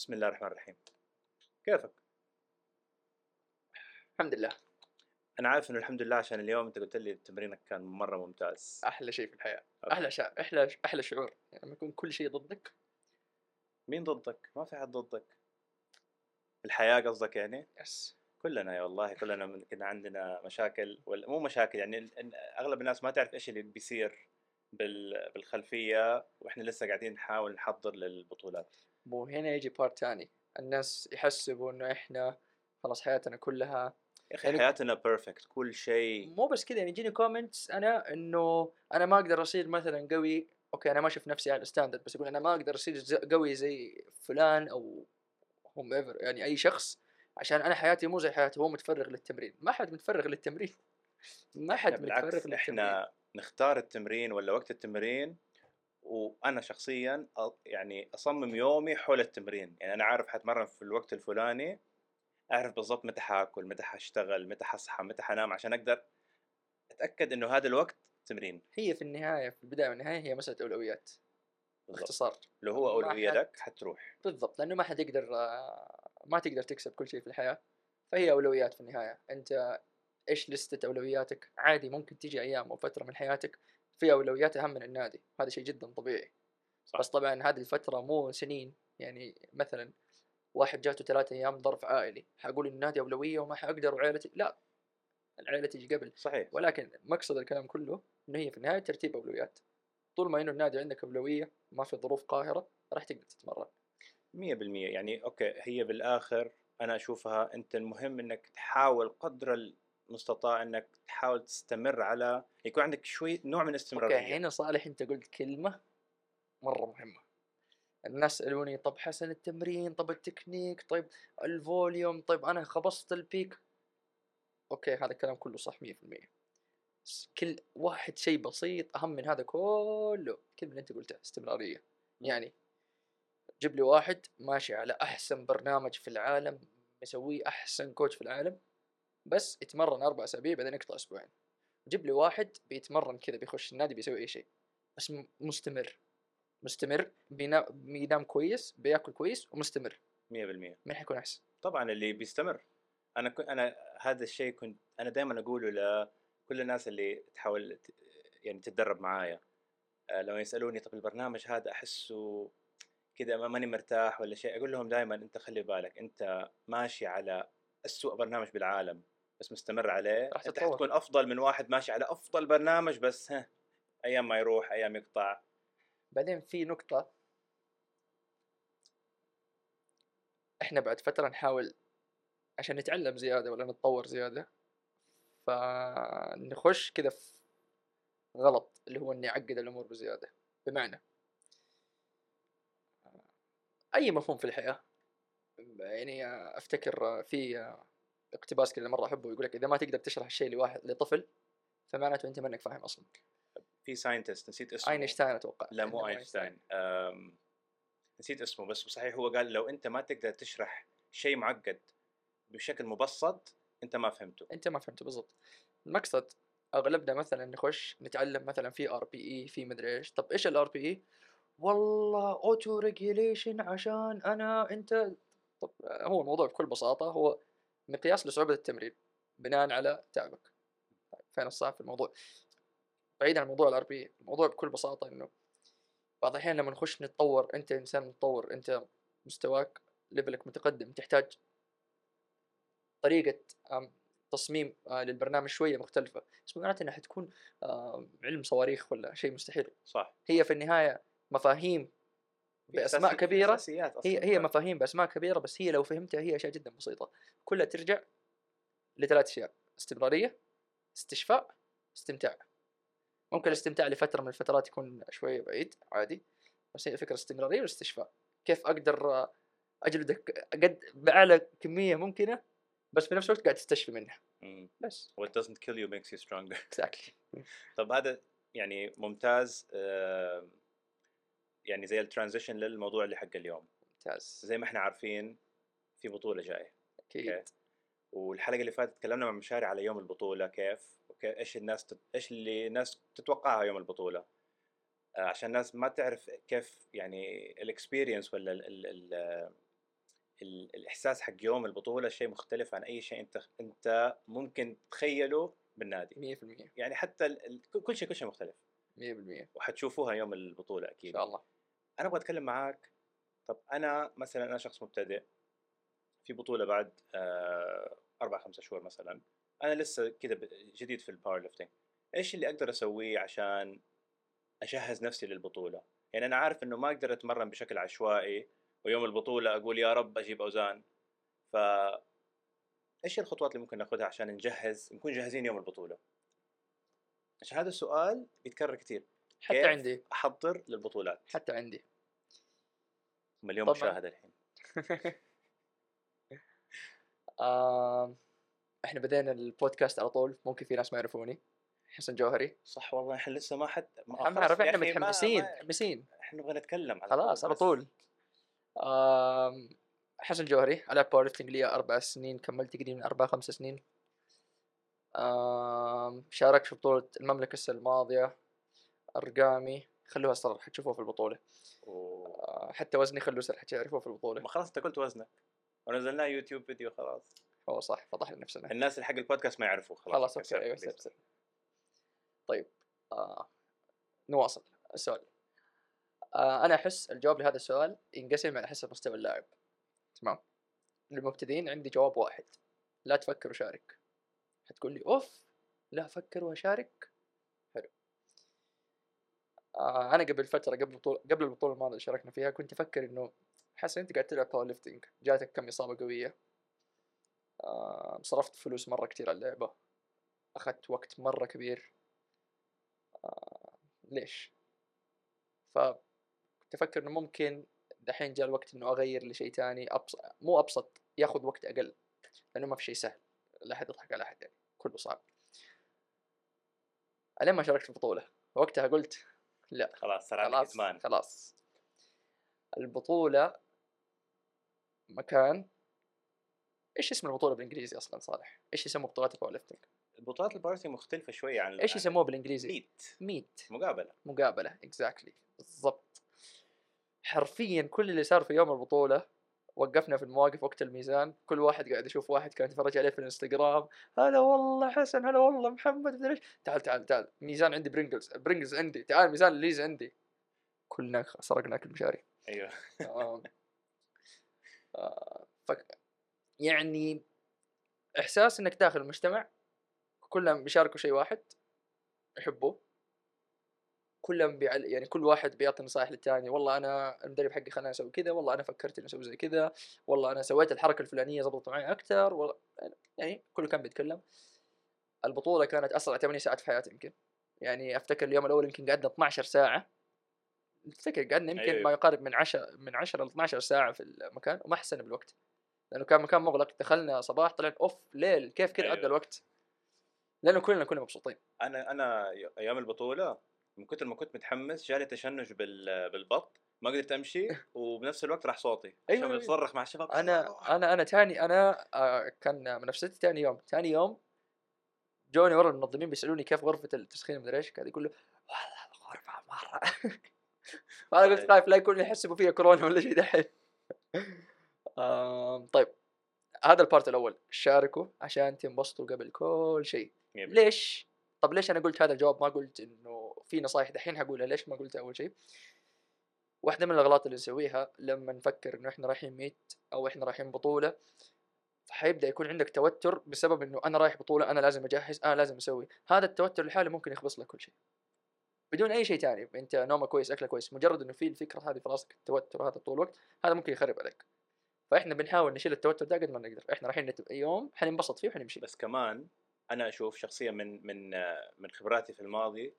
بسم الله الرحمن الرحيم. كيفك؟ الحمد لله. انا عارف انه الحمد لله عشان اليوم انت قلت لي تمرينك كان مره ممتاز. احلى شيء في الحياه. أوكي. احلى شعور لما يكون كل شيء ضدك. مين ضدك؟ ما في حد ضدك. الحياه قصدك يعني؟ يس. كلنا يا والله كلنا كنا عندنا مشاكل، ولا مو مشاكل، يعني اغلب الناس ما تعرف ايش اللي بيصير بالخلفيه، واحنا لسه قاعدين نحاول نحضر للبطولات. مو هنا يجي بارت ثاني، الناس يحسبوا انه احنا خلاص حياتنا كلها، يعني حياتنا بيرفكت كل شيء. مو بس كذا، يعني يجيني كومنتس انا انه انا ما اقدر اصير مثلا قوي. اوكي انا ما اشوف نفسي على الستاندرد، بس يقول انا ما اقدر اصير قوي زي فلان او هم ايفر، يعني اي شخص، عشان انا حياتي مو زي حياته. هو متفرغ للتمرين، ما حد متفرغ للتمرين، ما حد متفرغ للتمرين. احنا نختار التمرين ولا وقت التمرين، وانا شخصيا يعني اصمم يومي حول التمرين. يعني انا عارف حتمرن في الوقت الفلاني، اعرف بالضبط متى حاكل، متى حاشتغل، متى حصحى، متى حنام، عشان اقدر اتاكد انه هذا الوقت تمرين. هي في النهايه، في البدايه والنهايه، هي مساله اولويات باختصار. لو هو اولويه لك حتروح بالضبط، لانه ما حد يقدر، ما تقدر تكسب كل شيء في الحياه، فهي اولويات في النهايه. انت ايش لسته اولوياتك؟ عادي ممكن تيجي ايام او فتره من حياتك في اولويات اهم من النادي، هذا شيء جدا طبيعي. صح. بس طبعا هذه الفتره مو سنين، يعني مثلا واحد جاته 3 أيام ظرف عائلي، حقول النادي أولوية وما حقدر وعائلتي، لا، العائلة تيجي قبل. صحيح. ولكن مقصد الكلام كله إنه هي في النهاية ترتيب أولويات. طول ما إنه النادي عندك أولوية، ما في ظروف قاهرة، راح تقدر تتمرن 100%. يعني أوكي، هي بالآخر أنا أشوفها، أنت المهم إنك تحاول قدر المستطاع إنك تحاول تستمر، على يكون عندك شوي نوع من الاستمرارية. أوكي هنا صالح أنت قلت كلمة مرة مهمة. الناس سألوني طب حسن التمرين، طب التكنيك، طيب الفوليوم، طيب أنا خبصت البيك. أوكي هذا الكلام كله صح 100%. كل واحد شيء بسيط أهم من هذا كله. كلمة اللي أنت قلتها استمرارية. يعني جيب لي واحد ماشي على أحسن برنامج في العالم، مسويه أحسن كوتش في العالم، بس يتمرن 4 أسابيع بعدين يقطع أسبوعين. جيب لي واحد بيتمرن كذا، بيخش النادي بيسوي أي شيء، بس مستمر بينام كويس، بياكل كويس، ومستمر 100%. مين حيكون احسن؟ طبعا اللي بيستمر. انا هذا الشيء كنت انا دائما اقوله لكل الناس اللي تحاول يعني تتدرب معايا. لما يسالوني طب البرنامج هذا احسه كذا ماني مرتاح ولا شيء، اقول لهم دائما انت خلي بالك، انت ماشي على أسوأ برنامج بالعالم بس مستمر عليه، انت حتكون افضل من واحد ماشي على افضل برنامج بس ايام ما يروح، ايام يقطع. بعدين في نقطة، احنا بعد فترة نحاول عشان نتعلم زيادة ولا نتطور زيادة، فنخش كذا في غلط اللي هو اني اعقد الامور بزيادة. بمعنى اي مفهوم في الحياة، يعني افتكر في اقتباس كذا مرة احبه، يقولك اذا ما تقدر تشرح الشيء لواحد لطفل فمعناته انت منك فاهم اصلا. في ساينتست نسيت اسمه، اينشتاين اتوقع، لا مو اينشتاين، نسيت اسمه، بس صحيح هو قال لو انت ما تقدر تشرح شيء معقد بشكل مبسط انت ما فهمته بالضبط. المقصد اغلبنا مثلا نخش نتعلم مثلا في RPE، في مدري ايش. طب ايش الRPE؟ والله اوتو ريجيليشن عشان انا انت. طب هو الموضوع بكل بساطه هو مقياس لصعوبه التمرين بناء على تعبك. فين الصعب في الموضوع؟ بعيد عن موضوع الRPE، الموضوع بكل بساطة إنه بعض الأحيان لما نخش نتطور، أنت إنسان متطور، أنت مستواك ليفلك متقدم، تحتاج طريقة تصميم للبرنامج شوية مختلفة، بس معناته إنها حتكون علم صواريخ ولا شيء مستحيل. صح. هي في النهاية مفاهيم بأسماء كبيرة، هي مفاهيم بأسماء كبيرة، بس هي لو فهمتها هي أشياء جدا بسيطة. كلها ترجع ل3 أشياء: استمرارية، استشفاء، استمتاع. ممكن الاستمتاع لفترة من الفترات يكون شوية بعيد عادي، بس هي فكرة استمرارية واستشفاء. كيف أقدر أجلدك قد بأعلى كمية ممكنة بس في نفس الوقت قاعد تستشفي منها. بس what doesn't kill you makes you stronger. Exactly. طب هذا يعني ممتاز، يعني زي الترانزيشن للموضوع اللي حق اليوم. ممتاز. زي ما احنا عارفين في بطولة جاية. أكيد. Okay. والحلقة اللي فاتت تكلمنا مع مشاري على يوم البطولة، كيف ايش اللي الناس تتوقعها يوم البطولة، عشان الناس ما تعرف كيف يعني الاكسبيرينس ولا الاحساس حق يوم البطوله شيء مختلف عن اي شيء انت ممكن تتخيله بالنادي 100%. يعني حتى كل شيء مختلف 100%، وحتشوفوها يوم البطوله اكيد ان شاء الله. انا ابغى اتكلم معاك. طب انا مثلا شخص مبتدئ في بطوله بعد 4-5 شهور مثلا، انا لسه كذا جديد في الباور ليفتنج، ايش اللي اقدر اسويه عشان اجهز نفسي للبطوله؟ يعني انا عارف انه ما اقدر اتمرن بشكل عشوائي ويوم البطوله اقول يا رب اجيب اوزان، ف ايش الخطوات اللي ممكن ناخذها عشان نكون جاهزين يوم البطوله؟ عشان هذا السؤال بيتكرر كثير حتى عندي، احضر للبطولات حتى عندي مليون مشاهده الحين. احنا بدينا البودكاست على طول، ممكن في ناس ما يعرفوني، حسن جوهري. صح والله احنا لسه ما حد ما عرف. احنا متحمسين، احنا نبغى نتكلم خلاص على طول. حسن جوهري، ألعب باورلفتنج لي 4 سنين، كملت تقريبا 4-5 سنين. شاركت في بطولة المملكة السنة الماضية، أرقامي خلوها سر حتشوفوها في البطولة. حتى وزني خلوه سر حتعرفوه في البطولة. ما خلاص أنت قلت وزنك ونزلناه يوتيوب فيديو خلاص. هو صح، فضحنا نفسنا. الناس اللي حق البودكاست ما يعرفوه خلاص. أيوة سبسب. طيب نواصل السؤال. أنا أحس الجواب لهذا السؤال ينقسم على حسب مستوى اللاعب. تمام، للمبتدئين عندي جواب واحد: لا تفكر وشارك. هتقول لي أوف، لا أفكر وأشارك، حلو. أنا قبل فترة، قبل البطولة الماضية اللي شاركنا فيها، كنت أفكر إنه حسن أنت قاعد تلعب باور ليفتنج، جاتك كم إصابة قوية، صرفت فلوس مرة كتير على اللعبة، أخذت وقت مرة كبير، ليش؟ فتفكر إنه ممكن دحين جاء الوقت إنه أغير لشيء تاني أبسط، يأخذ وقت أقل، لأنه ما في شيء سهل، لا أحد يضحك على أحد، يعني كله صعب. ألين ما شاركت في البطولة، وقتها قلت لا خلاص، صار إدمان. خلاص البطولة مكان. إيش اسم البطولة بالإنجليزي أصلا صالح؟ إيش يسموا بطولات الباورلفتنج؟ البطولات الباورلفتنج مختلفة شوية عن إيش يسموها بالإنجليزي؟ ميت. مقابلة exactly، بالضبط. حرفيا كل اللي صار في يوم البطولة، وقفنا في المواقف وقت الميزان، كل واحد قاعد يشوف واحد كان يتفرج عليه في الانستغرام، هلا والله حسن، هلا والله محمد، ليش تعال تعال تعال ميزان عندي، برينجلز عندي، تعال ميزان الليز عندي، كلنا سرقنا أكل مشاري. أيوه. يعني إحساس إنك داخل المجتمع كلهم بيشاركوا شيء واحد يحبوه، كلهم يعني كل واحد بيعطي نصائح للتاني، والله أنا المدرب حقي خلاني أسوي كذا، والله أنا فكرت إني أسوي زي كذا، والله أنا سويت الحركة الفلانية زبطت معي أكثر، والله يعني كله كان بيتكلم. البطولة كانت أسرع 8 ساعات في حياتي يمكن، يعني أفتكر اليوم الأول يمكن قعدنا 12 ساعة، أفتكر قعدنا يمكن ما يقارب من 10 ل 12 ساعة في المكان، وما حسنا بالوقت لأنه كان مكان مغلق، دخلنا صباح طلعنا أوف ليل، كيف كذا عدى الوقت، لأنه كلنا مبسوطين. أنا أيام البطولة من كتر ما كنت متحمس جالي تشنج بالبط، ما قدرت امشي، وبنفس الوقت راح صوتي عشان بتصرخ مع الشباب. انا كان منافستي ثاني يوم جوني ورا المنظمين بيسالوني كيف غرفه التسخين مدري ايش، قاعد يقول له والله الغرفه مره. انا قلت خايف لا يكون يحسبوا فيها كورونا ولا شيء دحين. طيب هذا البارت الاول، شاركوا عشان تنبسطوا قبل كل شيء. ليش؟ طب ليش انا قلت هذا الجواب، ما قلت انه في نصايح دحين حقولها، ليش ما قلت اول شيء؟ واحده من الاغلاط اللي نسويها لما نفكر انه احنا رايحين ميت او احنا رايحين بطوله، فحيبدا يكون عندك توتر بسبب انه انا رايح بطوله، انا لازم اجهز، انا لازم اسوي. هذا التوتر لحاله ممكن يخبص لك كل شيء بدون اي شيء ثاني، انت نومك كويس، اكلك كويس، مجرد انه في الفكره هذه في راسك، التوتر هذا طول الوقت، هذا ممكن يخرب عليك. فاحنا بنحاول نشيل التوتر ده قد ما نقدر، احنا رايحين يوم حننبسط فيه وحنمشي. بس كمان انا اشوف شخصيا من خبراتي في الماضي،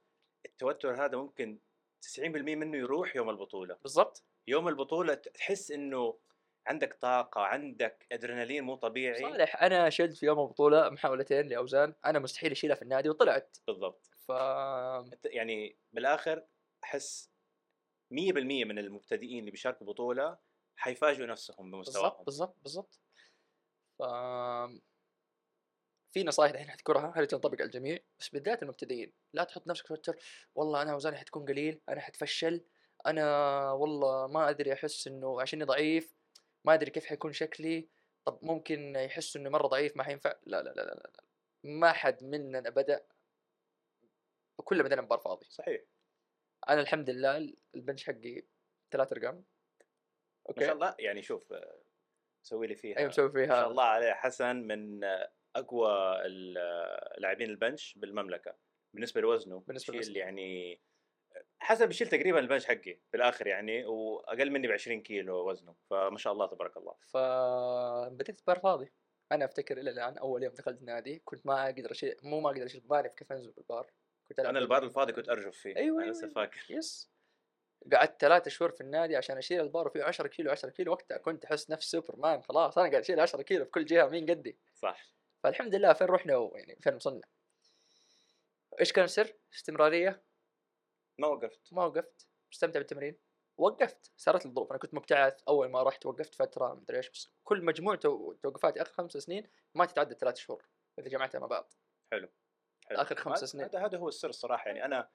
التوتر هذا ممكن 90% منه يروح يوم البطوله. بالضبط، يوم البطوله تحس انه عندك طاقه، عندك ادرينالين مو طبيعي. صالح انا شلت في يوم البطوله محاولتين لاوزان انا مستحيل اشيلها في النادي وطلعت. بالضبط، يعني بالاخر احس 100% من المبتدئين اللي بيشاركوا بطوله حيفاجئوا نفسهم بمستواهم. بالضبط. في نصائح دحين حتذكرها، هذه تنطبق على الجميع، بس بالذات المبتدئين، لا تحط نفسك في توتر، والله انا اوزاني حتكون قليل، انا حتفشل، انا والله ما ادري، احس انه عشاني ضعيف. ما ادري كيف حيكون شكلي، طب ممكن يحسوا اني مره ضعيف ما حينفع. لا لا لا لا, لا. ما حد مننا ابدا كله بدنا بار فاضي. صحيح. انا الحمد لله البنش حقي 3 ارقام. اوكي ما شاء الله، يعني شوف سوي لي فيها. ايوه مسوي فيها ما شاء الله عليه. حسن من اقوى اللاعبين البنش بالمملكه بالنسبه لوزنه، بالنسبه لوزنه يعني حسن بيشيل تقريبا البنش حقي بالاخر يعني، واقل مني ب 20 كيلو وزنه، فما شاء الله تبارك الله. فبديت بار فاضي. انا افتكر الى الان اول يوم دخلت النادي كنت ما اقدر اشيل، مو ما اقدر اشيل، ما اعرف كيف انزل بالبار. انا البار الفاضي كنت ارجف فيه. ايوه انا لسه فاكر. يس قعدت 3 شهور في النادي عشان اشيل البار وفيه 10 كيلو. وقتها كنت احس نفسي سوبرمان، خلاص انا قاعد اشيل 10 كيلو في كل جهه، مين قدي؟ صح. فالحمد لله فين رحنا يعني فين وصلنا. ايش كان السر؟ استمراريه. ما وقفت، استمتع بالتمرين. وقفت صارت الظروف، انا كنت مبتعث اول ما رحت، وقفت فتره مدري ايش، بس كل مجموع توقفاتي اخر 5 سنين ما تتعدى 3 شهور اذا جمعتها مع بعض. حلو اخر 5 سنين. هذا هو السر الصراحه. يعني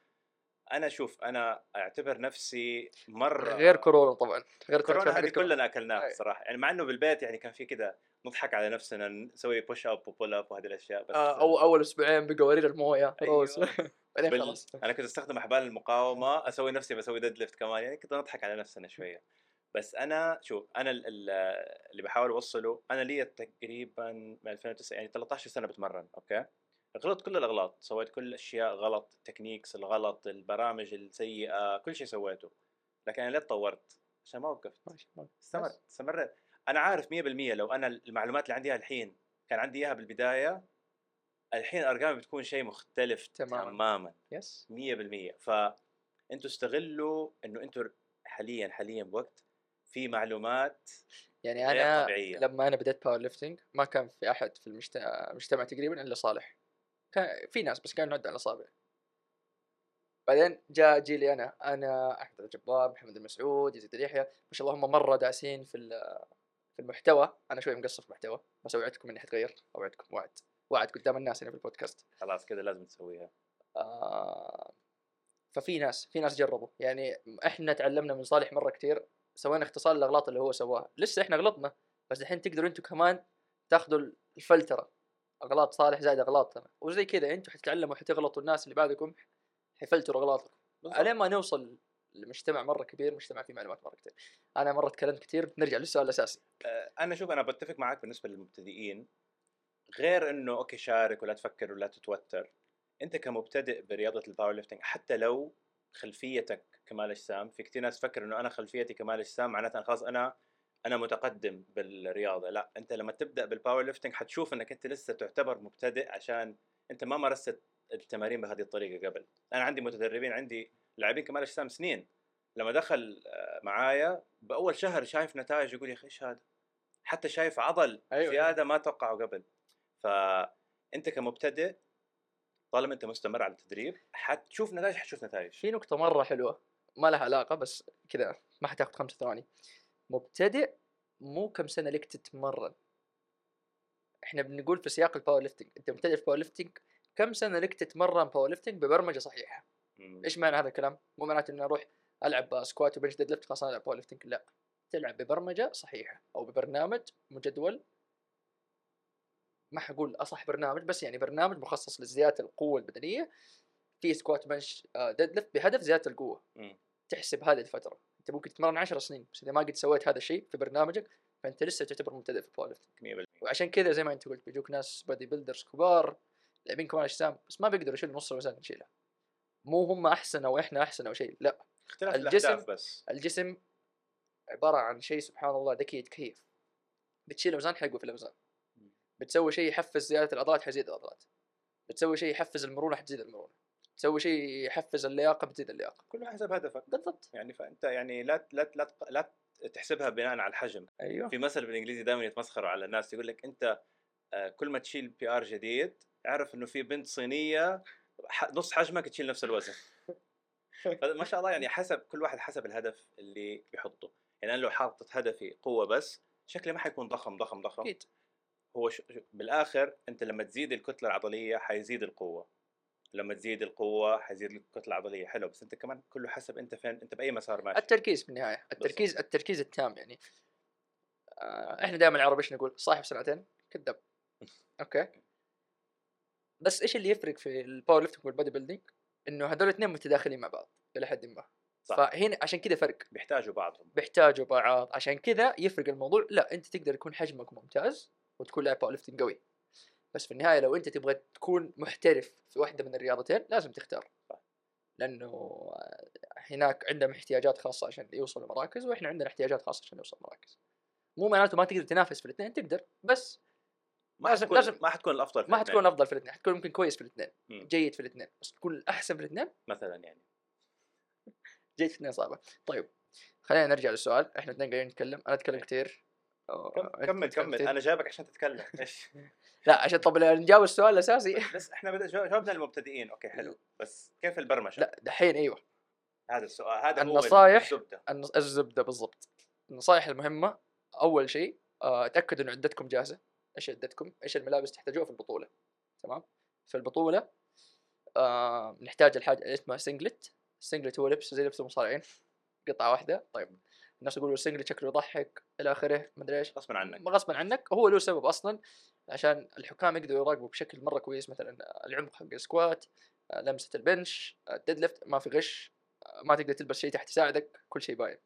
انا شوف انا اعتبر نفسي مره غير كورونا طبعا، غير كورونا هذه كلنا اكلناها صراحه، يعني مع انه بالبيت يعني كان في كده نضحك على نفسنا، نسوي بوش اب وبول اب وهذه الاشياء بس. او اول اسبوعين بقوارير المويه. أيوه. خلاص انا كنت استخدم احبال المقاومه، اسوي نفسي بسوي ديد ليفت كمان، يعني كنت نضحك على نفسنا شويه. بس انا شوف انا اللي بحاول اوصله، انا لي تقريبا من 2009 يعني 13 سنه بتمرن. اوكي غلطت كل الاغلاط، سويت كل الاشياء غلط، التكنيكس الغلط، البرامج السيئه، كل شيء سويته، لكن انا ليه تطورت؟ عشان ما وقفت، استمرت. انا عارف 100% لو انا المعلومات اللي عندي الحين كان عندي اياها بالبدايه، الحين ارقامي بتكون شيء مختلف تماما. يس 100%. فانتوا استغلوا انه انتوا حاليا بوقت في معلومات. يعني انا طبيعية. لما انا بدأت باور ليفتنج ما كان في احد في المجتمع تقريبا الا صالح، كان في ناس بس كانوا نعد على الاصابع. بعدين جاء جيلي انا احمد الجبار، محمد المسعود، يزيد اليحيى، ما شاء الله هم مره داعسين في المحتوى. انا شوي مقصر في المحتوى، بس اوعدكم اني حتغير، اوعدكم، وعد قدام الناس هنا في البودكاست. خلاص كذا لازم تسويها. ففي ناس جربوا، يعني احنا تعلمنا من صالح مره كثير، سوينا اختصار الاغلاط اللي هو سواها. لسه احنا غلطنا، بس الحين تقدروا انتم كمان تاخذوا الفلتره، اغلاط صالح زائد اغلاطنا، وزي كذا انتم حتتعلموا وحتغلطوا، الناس اللي بعدكم حيفلتروا اغلاطكم علين ما نوصل لمجتمع مره كبير، مجتمع فيه معلومات مره كثير. انا مره تكلمت كثير، نرجع للسؤال الاساسي. انا شوف انا بتفق معك بالنسبه للمبتدئين، غير انه اوكي شارك ولا تفكر ولا تتوتر، انت كمبتدئ برياضه الباور ليفتنج حتى لو خلفيتك كمال اجسام. في كثير ناس تفكر انه انا خلفيتي كمال اجسام معناته خلاص انا متقدم بالرياضه. لا، انت لما تبدا بالباور ليفتنج حتشوف انك انت لسه تعتبر مبتدئ عشان انت ما مارست التمارين بهذه الطريقه قبل. انا عندي متدربين، عندي لاعبين كمال اجسام سنين، لما دخل معايا باول شهر شايف نتائج يقول يا اخي ايش هذا، حتى شايف عضل زياده ما توقعه قبل. فانت كمبتدئ طالما انت مستمر على التدريب حتشوف نتائج. في نقطه مره حلوه ما لها علاقه بس كذا ما حتاخذ 5 ثواني. مبتدئ مو كم سنه لك تتمرن، احنا بنقول في سياق الباور ليفتنج انت مبتدئ في باور ليفتنج كم سنه لك تتمرن باور ليفتنج ببرمجه صحيحه. ايش معنى هذا الكلام؟ مو معناته اني اروح العب سكوات وبنش ديد ليفت خلاص انا العب باور ليفتنج، لا، تلعب ببرمجه صحيحه او ببرنامج مجدول، ما حقول اصح برنامج بس يعني برنامج مخصص لزياده القوه البدنيه، في سكوات بنش ديد ليفت بهدف زياده القوه. تحسب هذه الفتره، انت ممكن تتمرن 10 سنين بس اذا ما قد سويت هذا الشيء في برنامجك فانت لسه تعتبر مبتدئ في الباور ليفتنج. وعشان كذا زي ما انت قلت بيجوك ناس بادي بيلدرز كبار لاعبين كمال اجسام بس ما بيقدروا يشيلوا نص الوزن نشيله. مو هم احسن او احنا احسن او شيء، لا، اختلاف الاهداف بس. الجسم عباره عن شيء سبحان الله ذكي يتكيف، بتشيل اوزان حيقوي في الاوزان، بتسوي شيء يحفز زياده العضلات حيزيد العضلات، بتسوي شيء يحفز المرونه حتزيد المرونه، تسوي شيء يحفز اللياقه بتزيد اللياقه، كله حسب هدفك بالضبط. يعني فانت يعني لا تحسبها بناء على الحجم. أيوه. في مثل بالانجليزي دائما يتمسخروا على الناس، يقول لك انت كل ما تشيل بي ار جديد اعرف انه في بنت صينيه نص حجمك تشيل نفس الوزن. ما شاء الله، يعني حسب كل واحد حسب الهدف اللي بيحطه. يعني انا لو حاطط هدفي قوه بس شكلي ما حيكون ضخم أكيد. هو بالاخر انت لما تزيد الكتله العضليه حيزيد القوه، لما تزيد القوه حيزيد الكتله العضليه. حلو، بس انت كمان كله حسب انت فين، انت باي مسار ماشي. التركيز بالنهايه، التركيز التام. يعني احنا دائما العرب ايش نقول؟ صاحب سنتين كذاب. اوكي بس ايش اللي يفرق في الباور ليفتنج والبادي بيلدينج؟ انه هذول الاثنين متداخلين مع بعض الى حد ما. صح. فهنا عشان كذا فرق، بيحتاجوا بعضهم، بيحتاجوا بعض، عشان كذا يفرق الموضوع. لا انت تقدر يكون حجمك ممتاز وتكون لاعب باور ليفتنج قوي، بس في النهايه لو انت تبغى تكون محترف في واحده من الرياضتين لازم تختار، لانه هناك عندهم احتياجات خاصه عشان يوصلوا مراكز، واحنا عندنا احتياجات خاصه عشان نوصل مراكز. مو معناته ما تقدر تنافس في الاثنين، تقدر، بس لازم ما حتكون الافضل في، ما حتكون افضل في الاثنين، حتكون ممكن كويس في الاثنين، جيد في الاثنين، بس تكون الاحسن في الاثنين مثلا يعني جيد في الاثنين صعبه. طيب خلينا نرجع للسؤال، احنا الاثنين قاعدين نتكلم، انا اتكلم كثير. كمل انا جايبك عشان تتكلم. ايش؟ لا عشان طب نجاوب السؤال الاساسي. بس احنا جاوبنا المبتدئين، اوكي حلو، بس كيف البرمجه؟ لا دحين ايوه هذا السؤال، هذا النصائح، الزبده بالضبط. النصائح المهمه، اول شيء تاكدوا ان عدتكم جاهزه. ايش عدتكم؟ ايش الملابس تحتاجوها في البطوله؟ تمام. في البطوله نحتاج الحاجه اسمها سنجلت. السنجلت هو لبس زي لبس المصارعين، قطعه واحده. طيب الناس يقولوا السنجلت شكله يضحك الى اخره، ما ادري ايش، غصبا عنك. هو له سبب اصلا، عشان الحكام يقدروا يراقبوا بشكل مره كويس، مثلا العمق حق السكوات، لمسه البنش، الديد ليفت، ما في غش، ما تقدر تلبس شيء تحت يساعدك، كل شيء باين.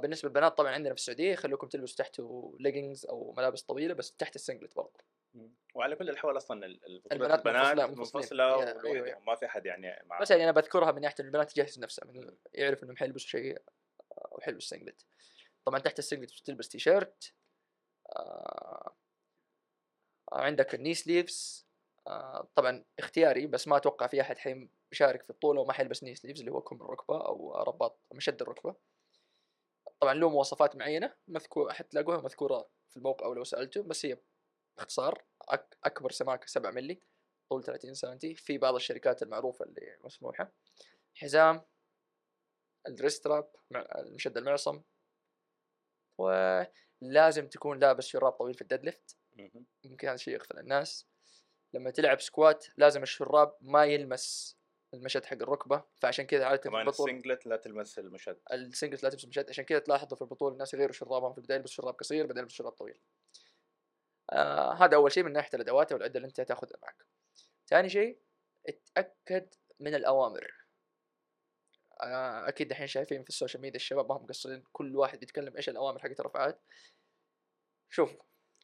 بالنسبه للبنات طبعا عندنا في السعوديه خلوكم تلبسوا تحته ليجنز او ملابس طويله، بس تحت السنجلت برضه. وعلى كل الحوال اصلا البنات منفصله يعني ما في احد يعني معها. بس يعني انا بذكرها من ناحيه البنات تجهز نفسها، يعرف انهم حيلبسوا شيء وحلو السنجلت. طبعا تحت السنجلت بتلبس تيشيرت، عندك الني سليفز، طبعا اختياري بس ما اتوقع في احد حين يشارك في البطوله وما حيلبس ني سليفز اللي هو كم الركبه او رباط مشد الركبه. طبعا له مواصفات معينه حتلاقوها مذكوره في الموقع او لو سالته، بس هي باختصار اكبر سماكه 7 ملي، طول 30 سم في بعض الشركات المعروفه اللي مسموحه. حزام، الريستراب، مشد المعصم، ولازم تكون لابس شراب طويل في الديد ليفت، ممكن هذا الشيء يغفل الناس. لما تلعب سكوات لازم الشراب ما يلمس المشد حق الركبه، فعشان كذا عاده في البطوله السنجلت لا تلمس المشد، عشان كذا تلاحظوا في البطوله الناس يغيروا شرابهم، في البدايه يلبس شراب قصير بعدين يلبس شراب طويل. هذا اول شيء من ناحيه الادوات والعده اللي انت تاخذها معك. ثاني شيء اتاكد من الاوامر. اكيد الحين شايفين في السوشيال ميديا الشباب ما هم مقصرين، كل واحد يتكلم ايش الاوامر حقت الرفعات. شوف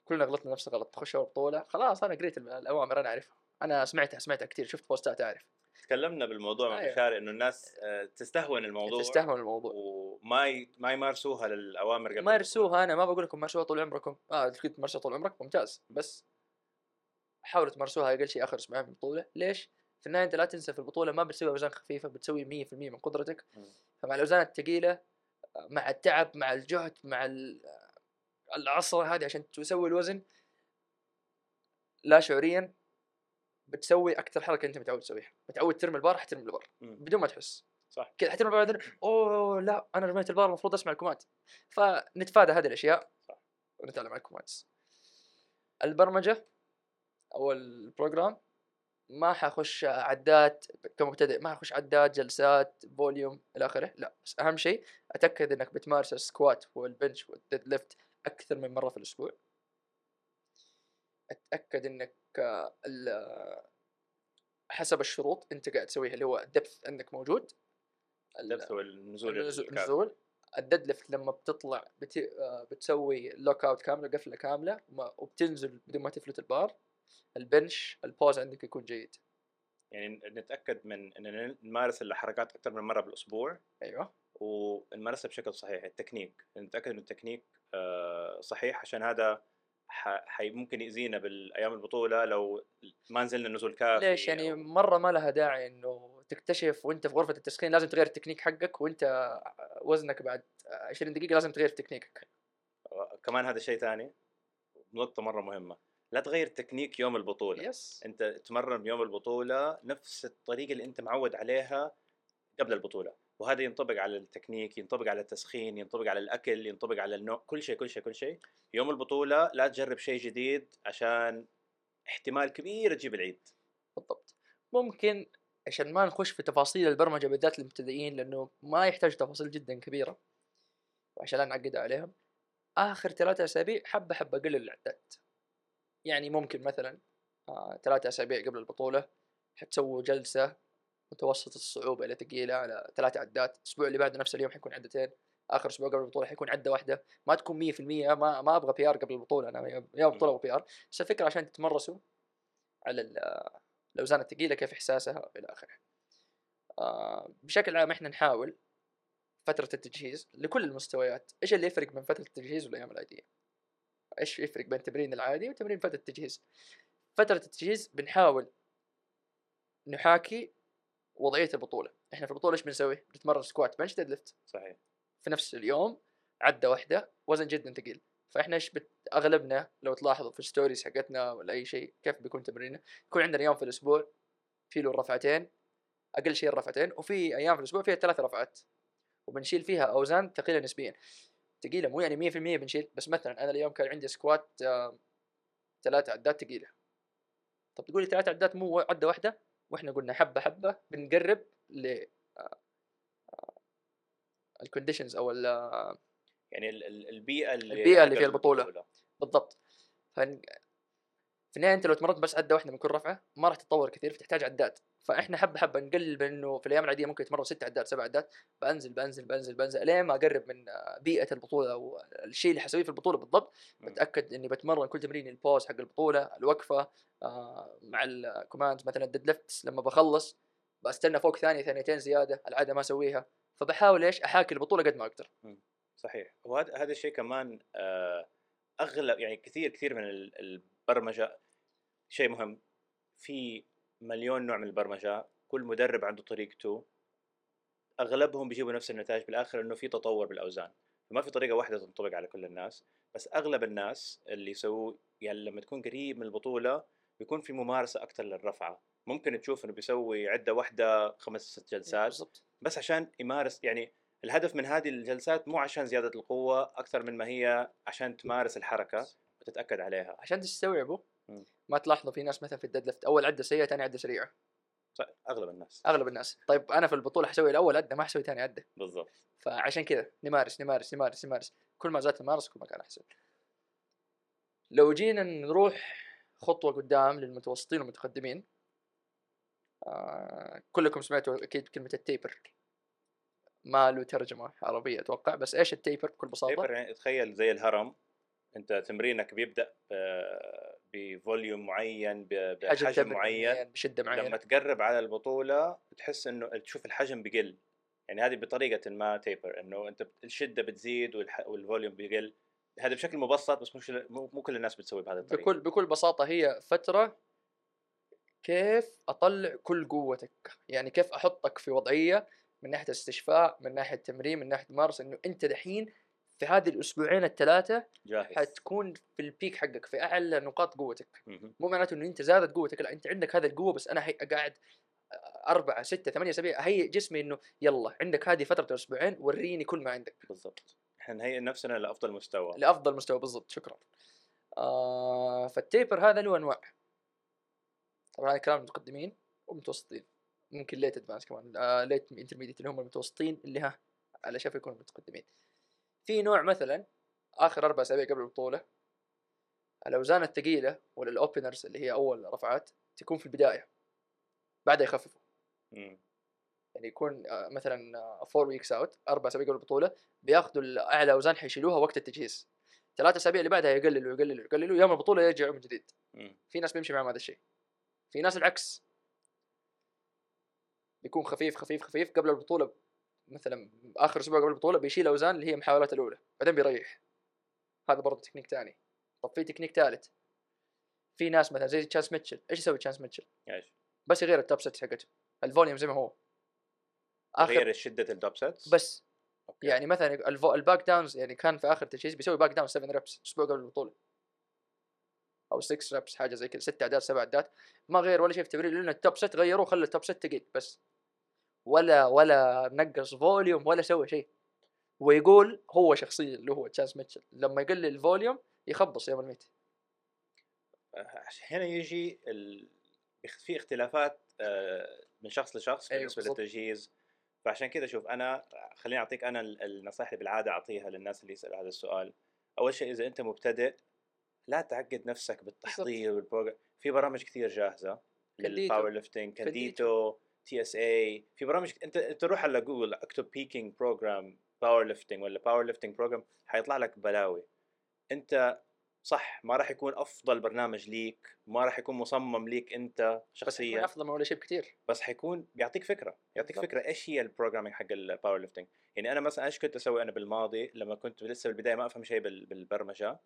كلنا غلطنا نفس الغلط، تخش البطوله خلاص انا قريت الاوامر، انا اعرفها، انا سمعتها كثير، شفت بوستات، اعرف. تكلمنا بالموضوع مع مشاري انه الناس تستهون الموضوع وما يمارسوها للاوامر قبل. مارسوها، انا ما بقول لكم مارسوها طول عمركم، كنت مارسوها طول عمرك ممتاز، بس حاولوا تمارسوها اقل شيء اخر اسبوعين من البطوله. ليش؟ في النهايه انت لا تنسى في البطوله ما بتسوي اوزان خفيفه، بتسوي 100% من قدرتك. فمع الاوزان الثقيله، مع التعب، مع الجهد، مع العصره هذه عشان تسوي الوزن، لا شعوريا بتسوي اكثر حركه انت متعود تسويها. متعود ترمي البار، حترمي البار بدون ما تحس. صح كذا، حترمي البار بعدين اوه لا انا رميت البار، المفروض اسمع الكومات. فنتفادى هذه الاشياء ونتعلم على الكومات. البرمجه او البروجرام، ما حخش عدات كمبتدئ، ما حخش عدات، جلسات، فوليوم الى اخره، لا. بس اهم شيء اتاكد انك بتمارس السكوات والبنش والديد ليفت اكثر من مره في الاسبوع. اتاكد انك حسب الشروط انت قاعد تسويها، اللي هو الدبث عندك موجود، الدبث والنزول. الديد ليفت لما بتطلع بتسوي لوك اوت كامله، قفله كامله، وبتنزل بدون ما تفلت البار. البنش البوز عندك يكون جيد. يعني نتاكد من اننا نمارس الحركات اكثر من مره بالاسبوع. ايوه، ونمارسها بشكل صحيح. التكنيك نتاكد انه التكنيك صحيح، عشان هذا ممكن يأذينا بالايام البطوله لو ما نزلنا النزول كافي. ليش يعني مره ما لها داعي انه تكتشف وانت في غرفه التسخين لازم تغير التكنيك حقك، وانت وزنك بعد 20 دقيقه لازم تغير تكنيكك. كمان هذا شيء ثاني، نقطه مره مهمه، لا تغير التكنيك يوم البطوله. Yes. انت تتمرن يوم البطوله نفس الطريقه اللي انت معود عليها قبل البطوله، وهذا ينطبق على التكنيك، ينطبق على التسخين، ينطبق على الاكل، ينطبق على النوم، كل شيء. يوم البطوله لا تجرب شيء جديد عشان احتمال كبير تجيب العيد. بالضبط. ممكن عشان ما نخش في تفاصيل البرمجه بالذات للمبتدئين، لانه ما يحتاج تفاصيل جدا كبيره وعشان لا نعقد عليهم، اخر 3 اسابيع حبه اقلل الاعداد. يعني ممكن مثلا 3 اسابيع قبل البطوله حتسووا جلسه متوسط الصعوبه الى ثقيله على 3 عدات، الاسبوع اللي بعده نفس اليوم حيكون عدتين، اخر اسبوع قبل البطوله حيكون عده واحده، ما تكون 100%، ما ابغى بي ار قبل البطوله، انا يا بطوله وبي ار، بس الفكره عشان تتمرسوا على الاوزان الثقيله كيف احساسها الى اخره. بشكل عام احنا نحاول فتره التجهيز لكل المستويات، ايش اللي يفرق بين فتره التجهيز والايام العاديه؟ ايش يفرق بين التمرين العادي وتمرين فتره التجهيز؟ فتره التجهيز بنحاول نحاكي وضعيه البطوله، احنا في البطوله ايش بنسوي؟ بنتمرن سكوات بنش ديد ليفت، صحيح، في نفس اليوم عده واحده وزن جدا ثقيل. فاحنا ايش اغلبنا لو تلاحظوا في الستوريز حقتنا ولا اي شيء كيف بيكون تمريننا، يكون عندنا يوم في الاسبوع نشيل الرفعتين، اقل شيء الرفعتين، وفي ايام في الاسبوع فيها 3 رفعات وبنشيل فيها اوزان ثقيله نسبيا. ثقيله مو يعني 100% بنشيل، بس مثلا انا اليوم كان عندي سكوات 3 عدات ثقيله. طب تقولي 3 عدات مو عده واحده، واحنا قلنا حبه حبه بنقرب ل الكونديشنز او يعني البيئه اللي فيها البطوله بالضبط. فاثنين انت لو تمرنت بس عده واحده من كل رفعه ما راح تتطور كثير، فتحتاج عدات. فاحنا حبه حبه نقلل، بانه في الايام العاديه ممكن اتمرن 6 عدات 7 عدات، بنزل بنزل بنزل بنزل لين ما اقرب من بيئه البطوله او الشيء اللي حسويه في البطوله بالضبط. بتاكد اني بتمرن كل تمرين البوز حق البطوله، الوقفه مع الكوماند، مثلا الديد ليفتس لما بخلص بستنى فوق ثانيتين زياده العاده ما اسويها. فبحاول ايش احاكي البطوله قد ما اقدر. صحيح، وهذا الشيء كمان اغلب يعني كثير من البرمجه شيء مهم. في مليون نوع من البرمجه، كل مدرب عنده طريقته، اغلبهم بيجيبوا نفس النتائج بالاخر، انه في تطور بالاوزان، فما في طريقه واحده تنطبق على كل الناس. بس اغلب الناس اللي يسووا يعني لما تكون قريب من البطوله بيكون في ممارسه اكثر للرفعه، ممكن تشوف انه بيسوي عده واحده 5 6 جلسات بس عشان يمارس. يعني الهدف من هذه الجلسات مو عشان زياده القوه اكثر من ما هي عشان تمارس الحركه وتتاكد عليها، عشان تستوعبه. ما تلاحظوا في ناس مثلا في الديد ليفت اول عده سيئه، ثاني عده سريعه، اغلب الناس. طيب انا في البطوله حسوي الاول عده، ما حسوي ثاني عده بالضبط. فعشان كذا نمارس، كل ما زادت الممارسه كل ما كان احسن. لو جينا نروح خطوه قدام للمتوسطين والمتقدمين، كلكم سمعتوا اكيد كلمه التيبر، ما له ترجمه عربيه اتوقع، بس ايش التيبر بكل بساطه؟ التيبر يعني تخيل زي الهرم، انت تمرينك بيبدا بفوليوم معين، بحجم معين، بشده معينه. لما تقرب على البطوله بتحس انه تشوف الحجم بقل، يعني هذه بطريقه ما تيبر، انه انت الشده بتزيد والفوليوم بقل. هذا بشكل مبسط، بس مو كل الناس بتسوي بهذا الطريقه. بكل بساطه هي فتره كيف اطلع كل قوتك، يعني كيف احطك في وضعيه من ناحيه استشفاء، من ناحيه تمرين، من ناحيه ممارسه، انه انت دحين في هذه الاسبوعين 3 جاهز، حتكون في البيك حقك، في اعلى نقاط قوتك. مو معناته انه انت زادت قوتك، لا، انت عندك هذه القوه، بس انا قاعد 4 6 8 اسابيع اهيئ جسمي انه يلا عندك هذه فتره الاسبوعين، وريني كل ما عندك. بالضبط، احنا نهيئ نفسنا لافضل مستوى بالضبط، شكرا. فالتيبر هذا له انواع، طبعا هذا كلام متقدمين ومتوسطين، ممكن ليت ادفانس كمان، ليت انترميديت اللي هم المتوسطين اللي على شاف يكونوا متقدمين. في نوع مثلا اخر 4 اسابيع قبل البطوله، الاوزان الثقيله ولا الاوبنرز اللي هي اول رفعات تكون في البدايه، بعدها يخففوا. يعني يكون مثلا 4 ويكس اوت، 4 اسابيع قبل البطوله بياخذوا الاعلى اوزان حيشيلوها وقت التجهيز، 3 اسابيع اللي بعدها يقللوا، يوم البطوله يرجعوا من جديد. في ناس بيمشي معهم هذا الشيء، في ناس العكس بيكون خفيف خفيف خفيف قبل البطوله، مثلا اخر اسبوع قبل البطوله بيشيل اوزان اللي هي محاولات الاولى، بعدين بيريح. هذا برضه تكنيك ثاني. طب في تكنيك ثالث، في ناس مثلا زي تشانس ميتشل، ايش يسوي تشانس ميتشل؟ بس يغير التوب سيت حقته، الفوليوم زي ما هو، غير شده التوب سيت بس. أوكي. يعني مثلا الباك داونز، يعني كان في اخر تجهيز بيسوي باك داون 7 ريبس اسبوع قبل البطوله، او 6 ريبس حاجه زي كذا، 6 عدات 7 عدات، ما غير ولا شيء في التمرين، لان التوب سيت غيروه، خلى التوب سيت ثقيل بس، ولا نقص فوليوم ولا سوى شيء. ويقول هو شخصيا اللي هو تشانس ميتشل لما يقلل الفوليوم يخبص يوم الميت. هنا يجي في اختلافات من شخص لشخص بالنسبه للتجهيز، فعشان كذا شوف، انا خليني اعطيك انا النصائح اللي بالعاده اعطيها للناس اللي يسالوا هذا السؤال. اول شيء اذا انت مبتدئ لا تعقد نفسك بالتحضير والبروجرام، في برامج كثير جاهزه للباور ليفتنج، كانديتو، تي اس اي، في برامج انت تروح على جوجل اكتب بيكينج بروجرام باور ليفتنج ولا باور ليفتنج بروجرام حيطلع لك بلاوي. انت صح ما راح يكون افضل برنامج ليك، ما راح يكون مصمم ليك انت شخصيا افضل ما ولا شيء بكثير، بس حيكون بيعطيك فكره، يعطيك فكره ايش هي البروجرامينج حق الباور ليفتنج. يعني انا مثلا ايش كنت اسوي انا بالماضي لما كنت لسه بالبدايه ما افهم شيء بالبرمجه،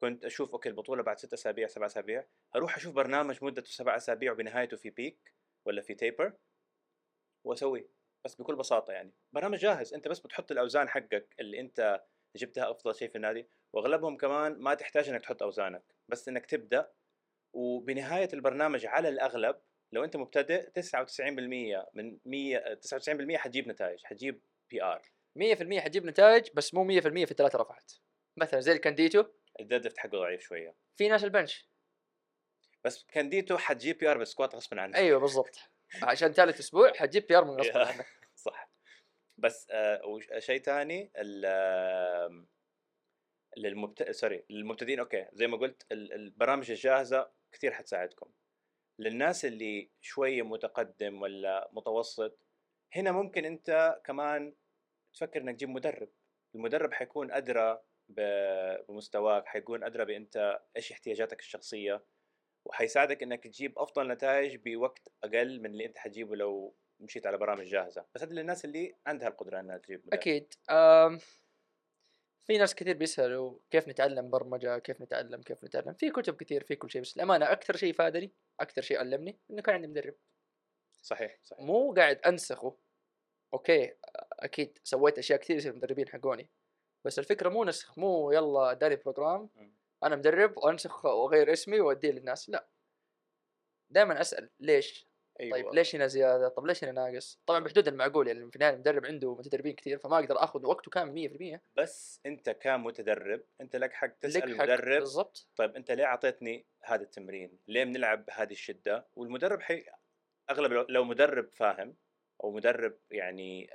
كنت اشوف اوكي البطوله بعد 6 اسابيع 7 اسابيع، اروح اشوف برنامج مدته 7 اسابيع وبنهايته في بيك ولا في تيبر واسوي، بس بكل بساطه يعني برنامج جاهز، انت بس بتحط الاوزان حقك اللي انت جبتها افضل شيء في النادي، واغلبهم كمان ما تحتاج انك تحط اوزانك، بس انك تبدا. وبنهايه البرنامج على الاغلب لو انت مبتدئ 99% من 100 99% حتجيب نتائج، حتجيب بي ار 100% حتجيب نتائج، بس مو 100% في الثلاثه رفعت. مثلا زي الكانديتو الديدلفت حقه ضعيف شويه، في ناس البنش، بس كانديتو حتجيب بي ار بالسكوات غصب عنك. ايوه بالضبط، عشان ثالث اسبوع حتجيب بي ار من غصب عنك. صح. بس شيء ثاني للمبتدئين، اوكي زي ما قلت البرامج الجاهزه كثير حتساعدكم. للناس اللي شويه متقدم ولا متوسط، هنا ممكن انت كمان تفكر انك تجيب مدرب. المدرب حيكون ادرى بمستواك، حيكون ادرى بانت ايش احتياجاتك الشخصيه، وحيساعدك انك تجيب افضل نتائج بوقت اقل من اللي انت حتجيبه لو مشيت على برامج جاهزه. بس هذا للناس اللي عندها القدره انها تجيب. اكيد في ناس كثير بيسالوا كيف نتعلم برمجه، كيف نتعلم. في كتب كثير، في كل شيء، بس الامانه اكثر شيء فادني، اكثر شيء علمني انه كان عندي مدرب. صحيح مو قاعد انسخه. اوكي اكيد سويت اشياء كثير زي المدربين حقوني، بس الفكره مو نسخ، مو يلا داري بروجرام انا مدرب وانسخ واغير اسمي واديه للناس. لا، دائما اسال ليش. أيوة. طيب ليش هنا زياده؟ طب ليش هنا ناقص؟ طبعا بحدود المعقول، يعني في النهايه المدرب عنده متدربين كثير، فما اقدر اخذ وقته كامل 100%. بس انت كمتدرب انت لك حق تسال المدرب بالضبط، طيب انت ليه اعطيتني هذا التمرين؟ ليه بنلعب بهذه الشده؟ والمدرب اغلب لو مدرب فاهم او مدرب يعني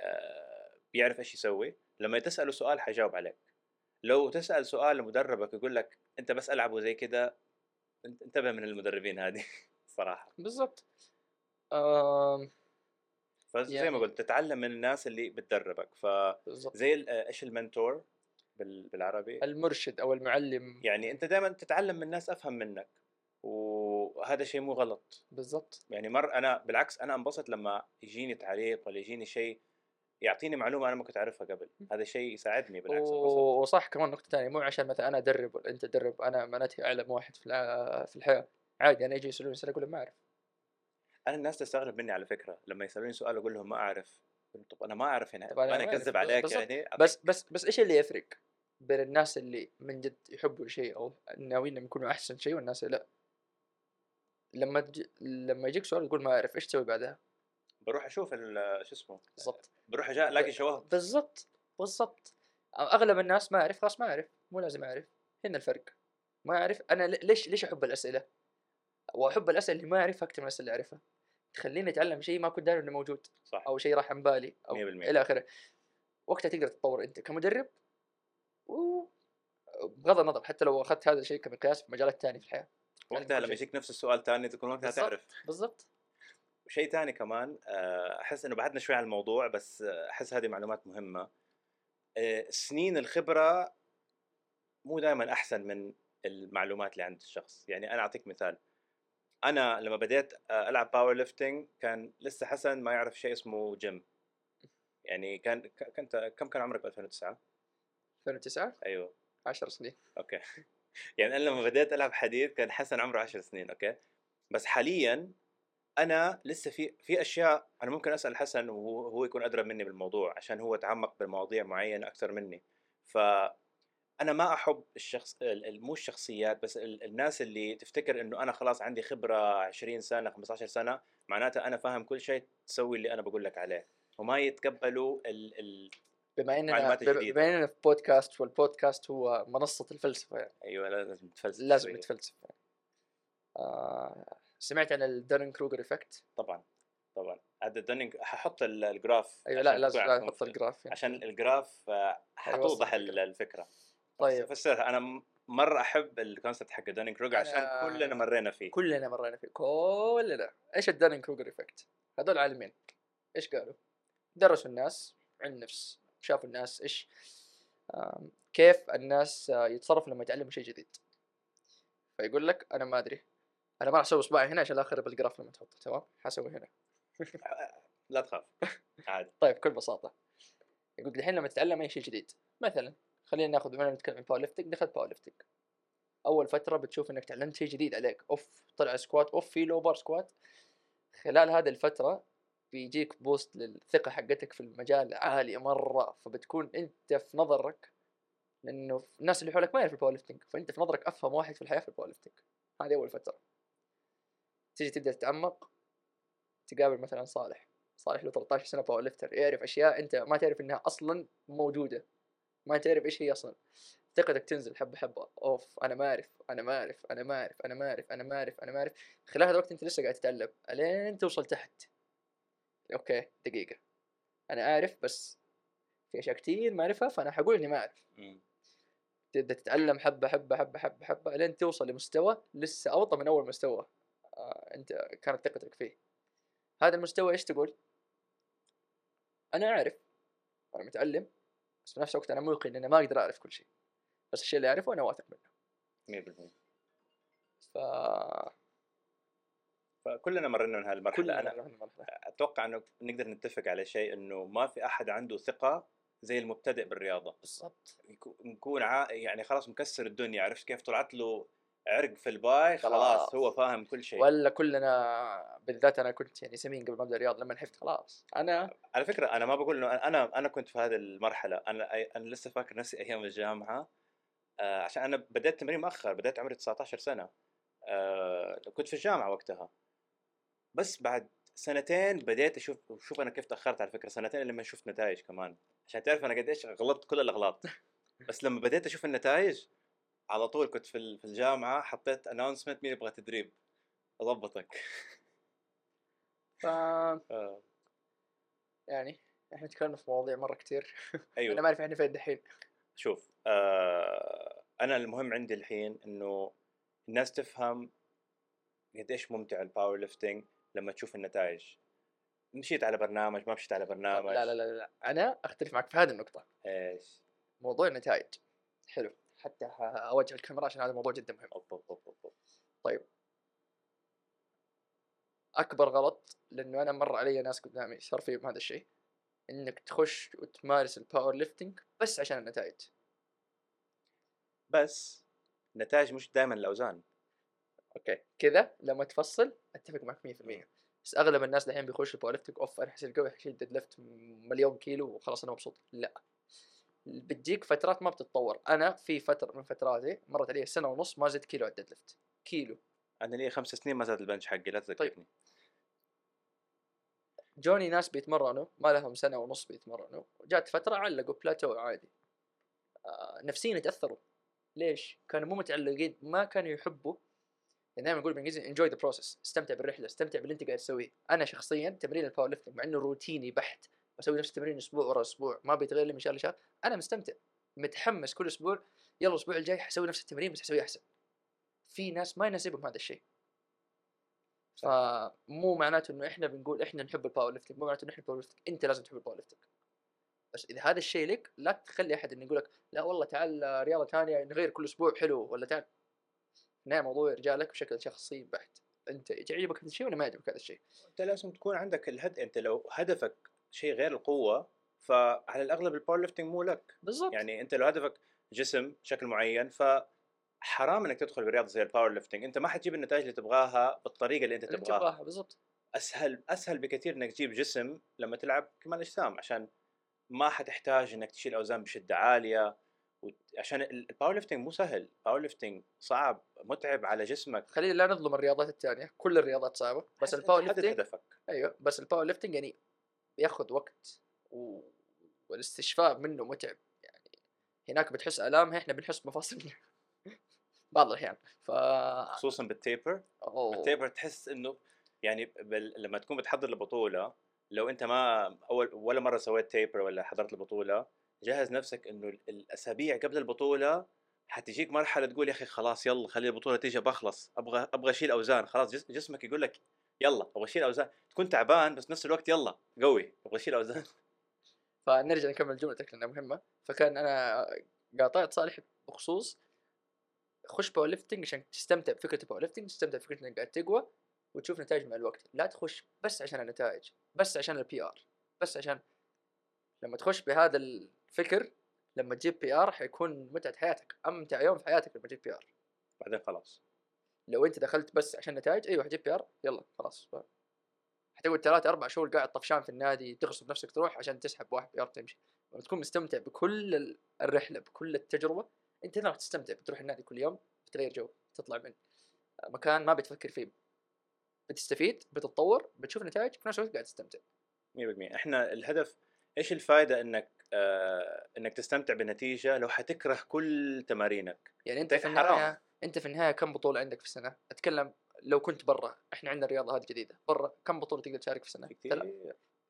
بيعرف ايش يسوي، لما تساله سؤال حيجاوب عليك. لو تسال سؤال لمدربك يقول لك انت بس العبه زي كذا، انتبه من المدربين هذه صراحه. بالضبط. فزي يعني ما قلت تتعلم من الناس اللي بتدربك، فزي ايش المنتور بالعربي، المرشد او المعلم. يعني انت دائما تتعلم من ناس افهم منك، وهذا شيء مو غلط. بالضبط. يعني انا بالعكس انا انبسط لما يجيني تعليق ولا يجيني شيء يعطيني معلومه انا ما كنت اعرفها قبل، هذا شيء يساعدني بالعكس. وصح كمان نقطه ثانيه، مو عشان مثلا انا ادرب ولا انت تدرب انا معناته اعلم واحد في الحياه. عادي انا يجي يسالوني سؤال اقول لهم ما اعرف. انا الناس تستغرب مني على فكره لما يسالوني سؤال اقول لهم ما اعرف. طب انا ما اعرف هنا، انا اكذب عليك يعني؟ بس ايش اللي يفرق بين الناس اللي من جد يحبوا شيء او ناويين يكونوا احسن شيء والناس اللي لا؟ لما يجيك سؤال تقول ما اعرف، ايش تسوي بعدها؟ بروح اشوف شو اسمه بالضبط، بروح الاقي شواهد. بالضبط. اغلب الناس ما اعرف، خلاص ما اعرف، مو لازم اعرف. هنا الفرق، ما اعرف. انا ليش احب الاسئله، واحب الاسئله اللي ما اعرفها اكثر من الاسئله اللي اعرفها، تخليني اتعلم شيء ما كنت داري انه موجود. صح. او شيء راح عن بالي او 100%. الى اخره. وقتها تقدر تتطور انت كمدرب، وبغض النظر حتى لو اخذت هذا الشيء كمقياس في مجالات ثانيه في الحياه. وقتها لما يجيك نفس السؤال ثاني تكون وقتها تعرف. بالضبط. شيء ثاني كمان، احس انه بعدنا شوي عن الموضوع، بس احس هذه معلومات مهمه. سنين الخبره مو دائما احسن من المعلومات اللي عند الشخص. يعني انا اعطيك مثال، انا لما بديت العب باور ليفتنج كان لسه حسن ما يعرف شيء اسمه جيم. يعني كم كان عمرك ب 2009؟ 2009 ايوه 10 سنين. اوكي. يعني انا لما بديت العب حديد كان حسن عمره 10 سنين. اوكي. بس حاليا انا لسه في اشياء انا ممكن اسال حسن وهو يكون ادرى مني بالموضوع، عشان هو تعمق بمواضيع معينه اكثر مني. ف انا ما احب مو الشخصيات، بس الناس اللي تفتكر انه انا خلاص عندي خبره 20 سنه 15 سنه معناتها انا فاهم كل شيء، تسوي اللي انا بقول لك عليه، وما يتقبلوا بما اننا في بودكاست، والبودكاست هو منصه الفلسفه. يعني ايوه لازم نتفلسف، لازم نتفلسف. سمعت عن الدانينج كروجر افكت؟ طبعا هذا الدانينج ححط الجراف. ايوه لا لازم احط الجراف، عشان الجراف حتوضح الفكره. طيب فسرها. انا مره احب الكونسبت حق دانين كروجر عشان كلنا مرينا فيه. كلنا ايش الدانين كروجر افكت؟ هذول عالمين ايش قالوا؟ درسوا الناس علم النفس، شافوا الناس ايش كيف الناس يتصرف لما يتعلموا شيء جديد. فيقول لك انا ما ادري، انا ما راح اسوي اصبعي هنا عشان لا اخرب الجراف لما تحطه، تمام؟ حاسوي هنا. لا تخاف عادي. طيب بكل بساطه يقول الحين لما تتعلم اي شيء جديد، مثلا خلينا ناخذ بما نتكلم عن باورلفتنج، دخلت باورلفتنج اول فتره بتشوف انك تعلمت شيء جديد عليك، اوف طلع سكوات، اوف في لوبر سكوات. خلال هذه الفتره بيجيك بوست للثقه حقتك في المجال عاليه مره، فبتكون انت في نظرك، لانه الناس اللي حولك ما يعرفوا الباورلفتنج، فانت في نظرك افهم واحد في الحياه في الباورلفتنج. هذه اول فتره. تيجي تبدا تتعمق، تقابل مثلا صالح له 13 سنه باورلفتر، يعرف اشياء انت ما تعرف انها اصلا موجوده، ما تعرف ايش هي اصلا. ثقتك تنزل حبه حبه، اوف انا ما اعرف. خلال هذا الوقت انت لسه قاعد تتعلم الين توصل تحت، اوكي دقيقه انا اعرف بس في اشياء كثير ما اعرفها، فانا حقول اني ما اعرف. تبدا تتعلم حبه حبه حبه حبه حبه الين توصل لمستوى لسه اوطى من اول مستوى انت كانت ثقتك فيه. هذا المستوى ايش تقول؟ انا اعرف، انا متعلم، بس في نفس الوقت انا موقن ان ما اقدر اعرف كل شيء، بس الشيء اللي اعرفه انا واثق منه 100%. فكلنا مرينا من هالمرحله. انا اتوقع انه نقدر نتفق على شيء، انه ما في احد عنده ثقه زي المبتدئ بالرياضه. بالضبط. نكون يعني خلاص مكسر الدنيا، عرفت كيف؟ طلعت له عرق في الباي، خلاص هو فاهم كل شيء. ولا كلنا، بالذات انا كنت يعني سمين قبل ما ابدا الرياض، لما نحفت خلاص. انا على فكره انا ما بقول انه انا كنت في هذه المرحله. انا لسه فاكر نفسي ايام الجامعه، عشان انا بدات تمرين مؤخر، بدات عمري 19 سنه، كنت في الجامعه وقتها. بس بعد سنتين بديت اشوف انا كيف تاخرت. على فكره سنتين لما شفت نتائج كمان، عشان تعرف انا قد ايش غلطت كل الاغلاط. بس لما بديت اشوف النتائج على طول، كنت في الجامعه حطيت اناونسمنت مين يبغى تدريب اضبطك. يعني احنا تكلمنا في مواضيع مره كتير. ايوه. انا ما اعرف احنا فين الحين. شوف انا المهم عندي الحين انه الناس تفهم قد ايش ممتع الباور ليفتنج لما تشوف النتائج. مشيت على برنامج، ما مشيت على برنامج، لا لا لا, لا. انا اختلف معك في هذه النقطه. ايش موضوع النتائج؟ حلو، حتى اوجه الكاميرا عشان هذا موضوع جدا مهم. طيب اكبر غلط، لانه انا مر علي ناس قدامي صار فيهم هذا الشيء، انك تخش وتمارس الباور ليفتنج بس عشان النتائج. بس النتائج مش دائما الاوزان. اوكي كذا لما تفصل اتفق معك 100%. بس اغلب الناس الحين بيخش الباور ليفتنج اوف انا حسيت قوي، حشيل ديد ليفت مليون كيلو وخلاص انا مبسوط. لا، بتجيك فترات ما بتتطور. انا في فتره من فتراتي مرت علي سنه ونص ما زدت كيلو على الديد ليفت. كيلو. انا لي 5 سنين ما زاد البنش حقي، لا تذكرني. طيب. جوني ناس بيتمرنوا ما لهم سنه ونص بيتمرنوا، جات فتره علقوا بلاتو عادي. نفسيا تاثروا. ليش؟ كانوا مو متعلقين، ما كانوا يحبوا. دائما نقول بالانجليزي انجوي ذا بروسس، استمتع بالرحله، استمتع باللي انت قاعد تسويه. انا شخصيا تمرين الباور ليفتنج مع انه روتيني بحت، اسوي نفس التمرين اسبوع ورا اسبوع، ما بيتغير لي من شهر لشهر، انا مستمتع متحمس كل اسبوع، يلا الاسبوع الجاي حسوي نفس التمرين بس حسويه احسن. في ناس ما يناسبهم هذا الشيء. فمو معناته انه احنا بنقول احنا نحب الباور ليفتنج، مو معناته انه احنا الباور ليفتنج انت لازم تحب الباور ليفتنج. بس اذا هذا الشيء لك لا تخلي احد انه يقول لك لا والله تعال رياضه ثانيه نغير كل اسبوع حلو، ولا تعال. نعم، موضوع يرجع لك بشكل شخصي بحت. انت يعجبك هذا الشيء ولا ما يعجبك هذا الشيء؟ انت لازم تكون عندك الهدف. انت لو هدفك شيء غير القوه، فعلى الاغلب الباور ليفتنج مو لك. بالضبط. يعني انت لو هدفك جسم شكل معين، فحرام انك تدخل برياضه زي الباور ليفتنج. انت ما حتجيب النتائج اللي تبغاها بالطريقه اللي انت تبغاها. بالضبط. اسهل بكثير انك تجيب جسم لما تلعب كمال اجسام، عشان ما حتحتاج انك تشيل اوزان بشده عاليه. عشان الباور ليفتنج مو سهل، الباور ليفتنج صعب، متعب على جسمك. خلينا لا نظلم الرياضات الثانيه، كل الرياضات صعبه، بس الباور ليفتنج ايوه، بس الباور ليفتنج يعني ياخذ وقت والاستشفاء منه متعب. يعني هناك بتحس الامها، احنا بنحس بمفاصلنا بعض الاحيان. خصوصا بالتيبر تحس انه يعني لما تكون بتحضر لبطوله، لو انت ما اول ولا مره سويت تيبر ولا حضرت البطوله، جهز نفسك انه الاسابيع قبل البطوله حتجيك مرحله تقول يا اخي خلاص يلا خلي البطوله تيجي، بخلص ابغى اشيل اوزان، خلاص جسمك يقول لك يلا ابغى اشيل اوزان، تكون تعبان بس نفس الوقت يلا قوي ابغى اشيل اوزان. فنرجع نكمل جملتك لانها مهمه. فكان انا قاطعت صالح بخصوص خش باور ليفتنج عشان تستمتع بفكره باور ليفتنج، تستمتع بفكره انك قاعد تقوى وتشوف نتائج مع الوقت، لا تخش بس عشان النتائج، بس عشان البي ار، بس عشان لما تخش بهذا الفكر لما تجيب بي ار حيكون متعة حياتك، امتع يوم في حياتك لما تجيب بي ار. بعدين خلاص لو انت دخلت بس عشان نتائج ايوه حتجيب بي ار يلا خلاص حتقعد 3-4 شهور قاعد طفشان في النادي تغصب نفسك تروح عشان تسحب 1 PR تمشي. لما تكون مستمتع بكل الرحله بكل التجربه انت هنا راح تستمتع، بتروح النادي كل يوم، بتغير جو، بتطلع من مكان ما بتفكر فيه، بتستفيد، بتتطور، بتشوف نتائج، في نفس الوقت قاعد تستمتع 100%. احنا الهدف ايش الفائده انك انك تستمتع بالنتيجه لو حتكره كل تمارينك؟ يعني انت في النهايه حرام. انت في النهايه كم بطوله عندك في السنه؟ اتكلم لو كنت برا، احنا عندنا الرياضه هذه جديده، برا كم بطوله تقدر تشارك في السنه؟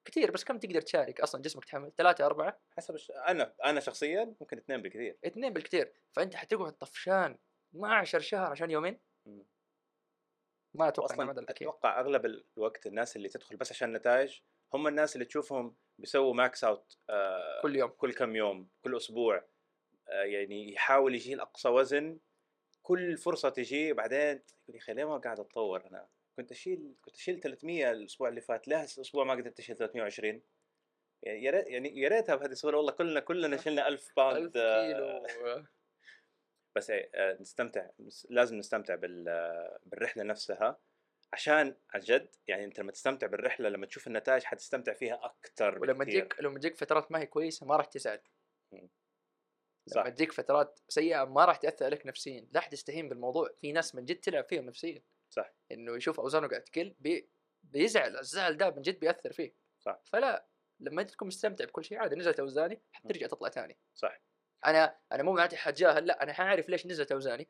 كثير بس كم تقدر تشارك اصلا جسمك تحمل؟ 3-4 حسب انا شخصيا ممكن 2 بالكثير. فانت حتقعد طفشان 12 شهر عشان يومين؟ ما اتوقع. اتوقع اغلب الوقت الناس اللي تدخل بس عشان النتائج هم الناس اللي تشوفهم بيسووا ماكس اوت كل يوم، كل كم يوم، كل اسبوع، يعني يحاول يشيل اقصى وزن كل فرصه تجي، بعدين يقول لي ما قاعد اتطور، انا كنت اشيل 300 الاسبوع اللي فات، لا الاسبوع ما قدرت اشيل 320. يعني يا ريتها بهذه الصوره والله كلنا شلنا 1000 باوند 1000 كيلو. بس ايه نستمتع، لازم نستمتع بالرحله نفسها عشان عن جد، يعني انت لما تستمتع بالرحله لما تشوف النتائج حتستمتع فيها اكثر. ولما تجيك فترات ما هي كويسه ما راح تزعل، لما تجيك فترات سيئه ما راح تاثر عليك نفسيا، لا تستهين بالموضوع. في ناس من جد تلعب فيهم نفسيا، صح، انه يشوف اوزانه قاعد تقل بيزعل، الزعل ده من جد بياثر فيه، صح. فلا لما انت تكون مستمتع بكل شيء عادي، نزلت اوزاني حترجع تطلع ثاني، صح. انا مو معناته حتجاهل، لا انا حاعرف ليش نزلت اوزاني،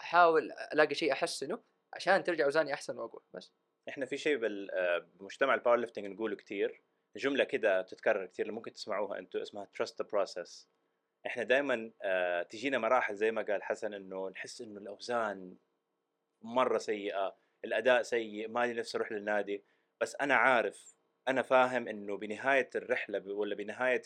احاول الاقي شيء احسنه عشان ترجع اوزاني احسن واقوى. بس احنا في شيء بمجتمع الباور ليفتنج نقوله كثير، جمله كده تتكرر كثير ممكن تسمعوها انتم، اسمها تراست ذا بروسس. احنا دائما تجينا مراحل زي ما قال حسن انه نحس انه الاوزان مره سيئه، الاداء سيء، مالي نفسي اروح للنادي، بس انا عارف، انا فاهم انه بنهايه الرحله ولا بنهايه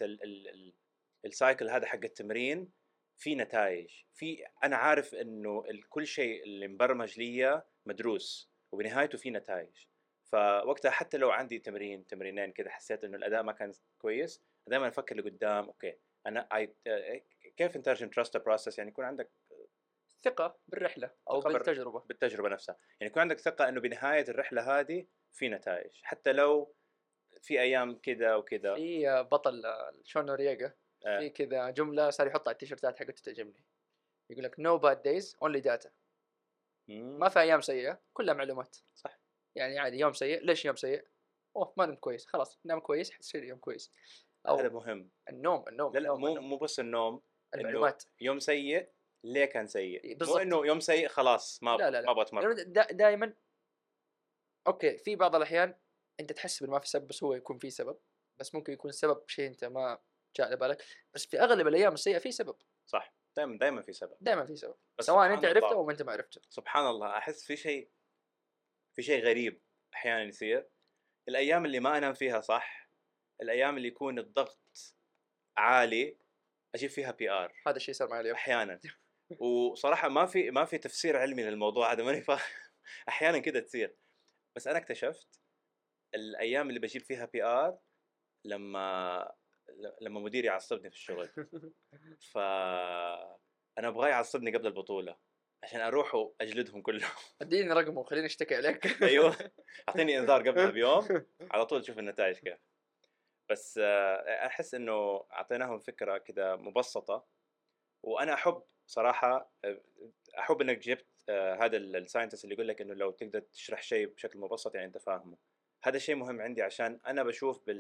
السايكل هذا حق التمرين في نتائج، في انا عارف انه كل شيء اللي مبرمج لي مدروس وبنهايته في نتائج. فوقتها حتى لو عندي تمرينين كده حسيت انه الاداء ما كان كويس، دائما افكر لقدام، اوكي انا كيف نترجم تراست بروسس؟ يعني يكون عندك ثقه بالرحله او بالتجربه نفسها، يعني يكون عندك ثقه انه بنهايه الرحله هذه في نتائج، حتى لو في ايام كذا وكذا. في بطل شونو رياغا في كذا جمله صار يحطها على التيشيرتات حقته تعجبني، يقول لك no bad days only data. ما في ايام سيئه، كلها معلومات، صح. يعني عادي يوم سيء، ليش يوم سيء؟ اوه ما نمت كويس، خلاص نام كويس حتصير يوم كويس. هذا مهم، النوم لا مو بس النوم، المعلومات. يوم سيء ليه كان سيء؟ بالضبط. مو انه يوم سيء خلاص ما بتمر دائما. اوكي في بعض الاحيان انت تحس انه ما في سبب، بس هو يكون في سبب، بس ممكن يكون سبب شيء انت ما جاء على بالك، بس في اغلب الايام السيئه في سبب، صح. دائما في سبب سواء انت عرفته او انت ما عرفته. سبحان الله، احس في شيء غريب احيانا يصير، الايام اللي ما انام فيها صح، الايام اللي يكون الضغط عالي اجيب فيها PR. هذا الشيء صار معي اليوم احيانا وصراحه ما في تفسير علمي للموضوع هذا، ماني فاهم، احيانا كده تصير. بس انا اكتشفت الايام اللي بجيب فيها PR لما مديري يعصبني في الشغل، فأنا أبغى يعصبني قبل البطولة عشان أروح وأجلدهم كلهم. أديني رقمه خليني أشتكي عليك. أيوه أعطيني إنذار قبلها بيوم على طول تشوف النتائج كيف. بس أحس إنه أعطيناهم فكرة كده مبسطة، وأنا أحب صراحة إنك جبت هذا الساينتست اللي يقول لك إنه لو تقدر تشرح شيء بشكل مبسط يعني أنت فاهمه. هذا شيء مهم عندي، عشان أنا بشوف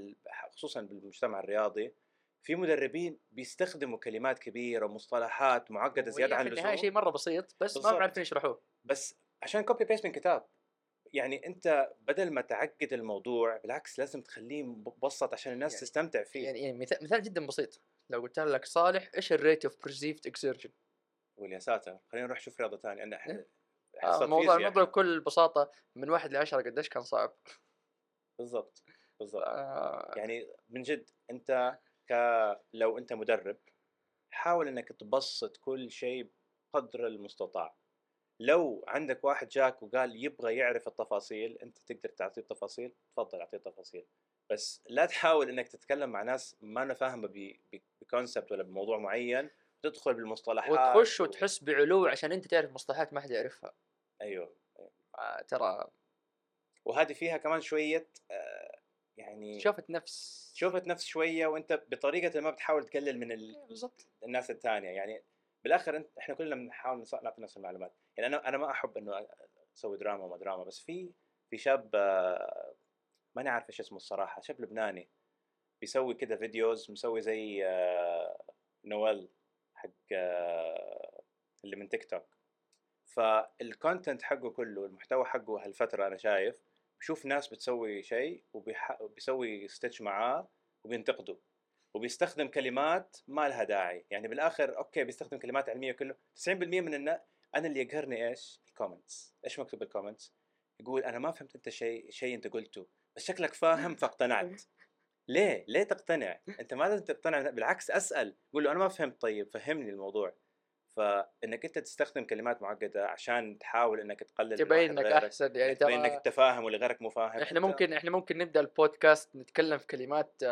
خصوصا بالمجتمع الرياضي في مدربين بيستخدموا كلمات كبيرة ومصطلحات معقدة زيادة عن اللزوم. هذا شيء مرة بسيط بس بالزبط. ما عارفين يشرحوه، بس عشان كوبي بيست من كتاب. يعني أنت بدل ما تعقد الموضوع بالعكس لازم تخليه مبسط عشان الناس يعني تستمتع فيه. يعني مثال جدا بسيط، لو قلت لك صالح ايش الريت اوف بريسيفد اكسيرشن؟ قول يا ساتر، خلينا نروح نشوف رياضه ثانيه. انا الموضوع نضرب بكل بساطه من 1 ل 10 قديش كان صعب. بالضبط بالضبط. يعني من جد انت لو انت مدرب حاول انك تبسط كل شيء بقدر المستطاع. لو عندك واحد جاك وقال يبغى يعرف التفاصيل، انت تقدر تعطيه التفاصيل، تفضل اعطيه التفاصيل، بس لا تحاول انك تتكلم مع ناس ما انا فاهمه بكونسبت ولا بموضوع معين، تدخل بالمصطلحات وتخش وتحس بعلو عشان انت تعرف مصطلحات ما حد يعرفها. ايوه ترى، وهذه فيها كمان شويه يعني شوفت نفس شويه، وانت بطريقه ما بتحاول تقلل من الناس الثانيه. يعني بالاخر احنا كلنا بنحاول نعطي نفس المعلومات. يعني انا ما احب انه اسوي دراما وما دراما، بس في شاب ما انا عارف ايش اسمه الصراحه، شاب لبناني بيسوي كده فيديوز، مسوي زي نوال حق اللي من تيك توك، فالكونتنت حقه كله، المحتوى حقه هالفتره انا شايف بشوف ناس بتسوي شيء وبيسوي ستيتش معاه وبينتقده وبيستخدم كلمات ما لها داعي. يعني بالاخر اوكي بيستخدم كلمات علميه، كله 90% من انا اللي يقهرني ايش؟ الكومنتس. ايش مكتوب بالكومنتس؟ يقول انا ما فهمت انت شيء انت قلته، بس شكلك فاهم فاقتنعت. ليه تقتنع؟ انت ما لازم تقتنع، بالعكس اسال، قول له انا ما فهمت، طيب فهمني الموضوع. فانك انت تستخدم كلمات معقده عشان تحاول انك تقلل، تبين انك احسن، يعني تبين انك تفاهم ولغيرك مو فاهم. احنا ممكن نبدا البودكاست نتكلم في كلمات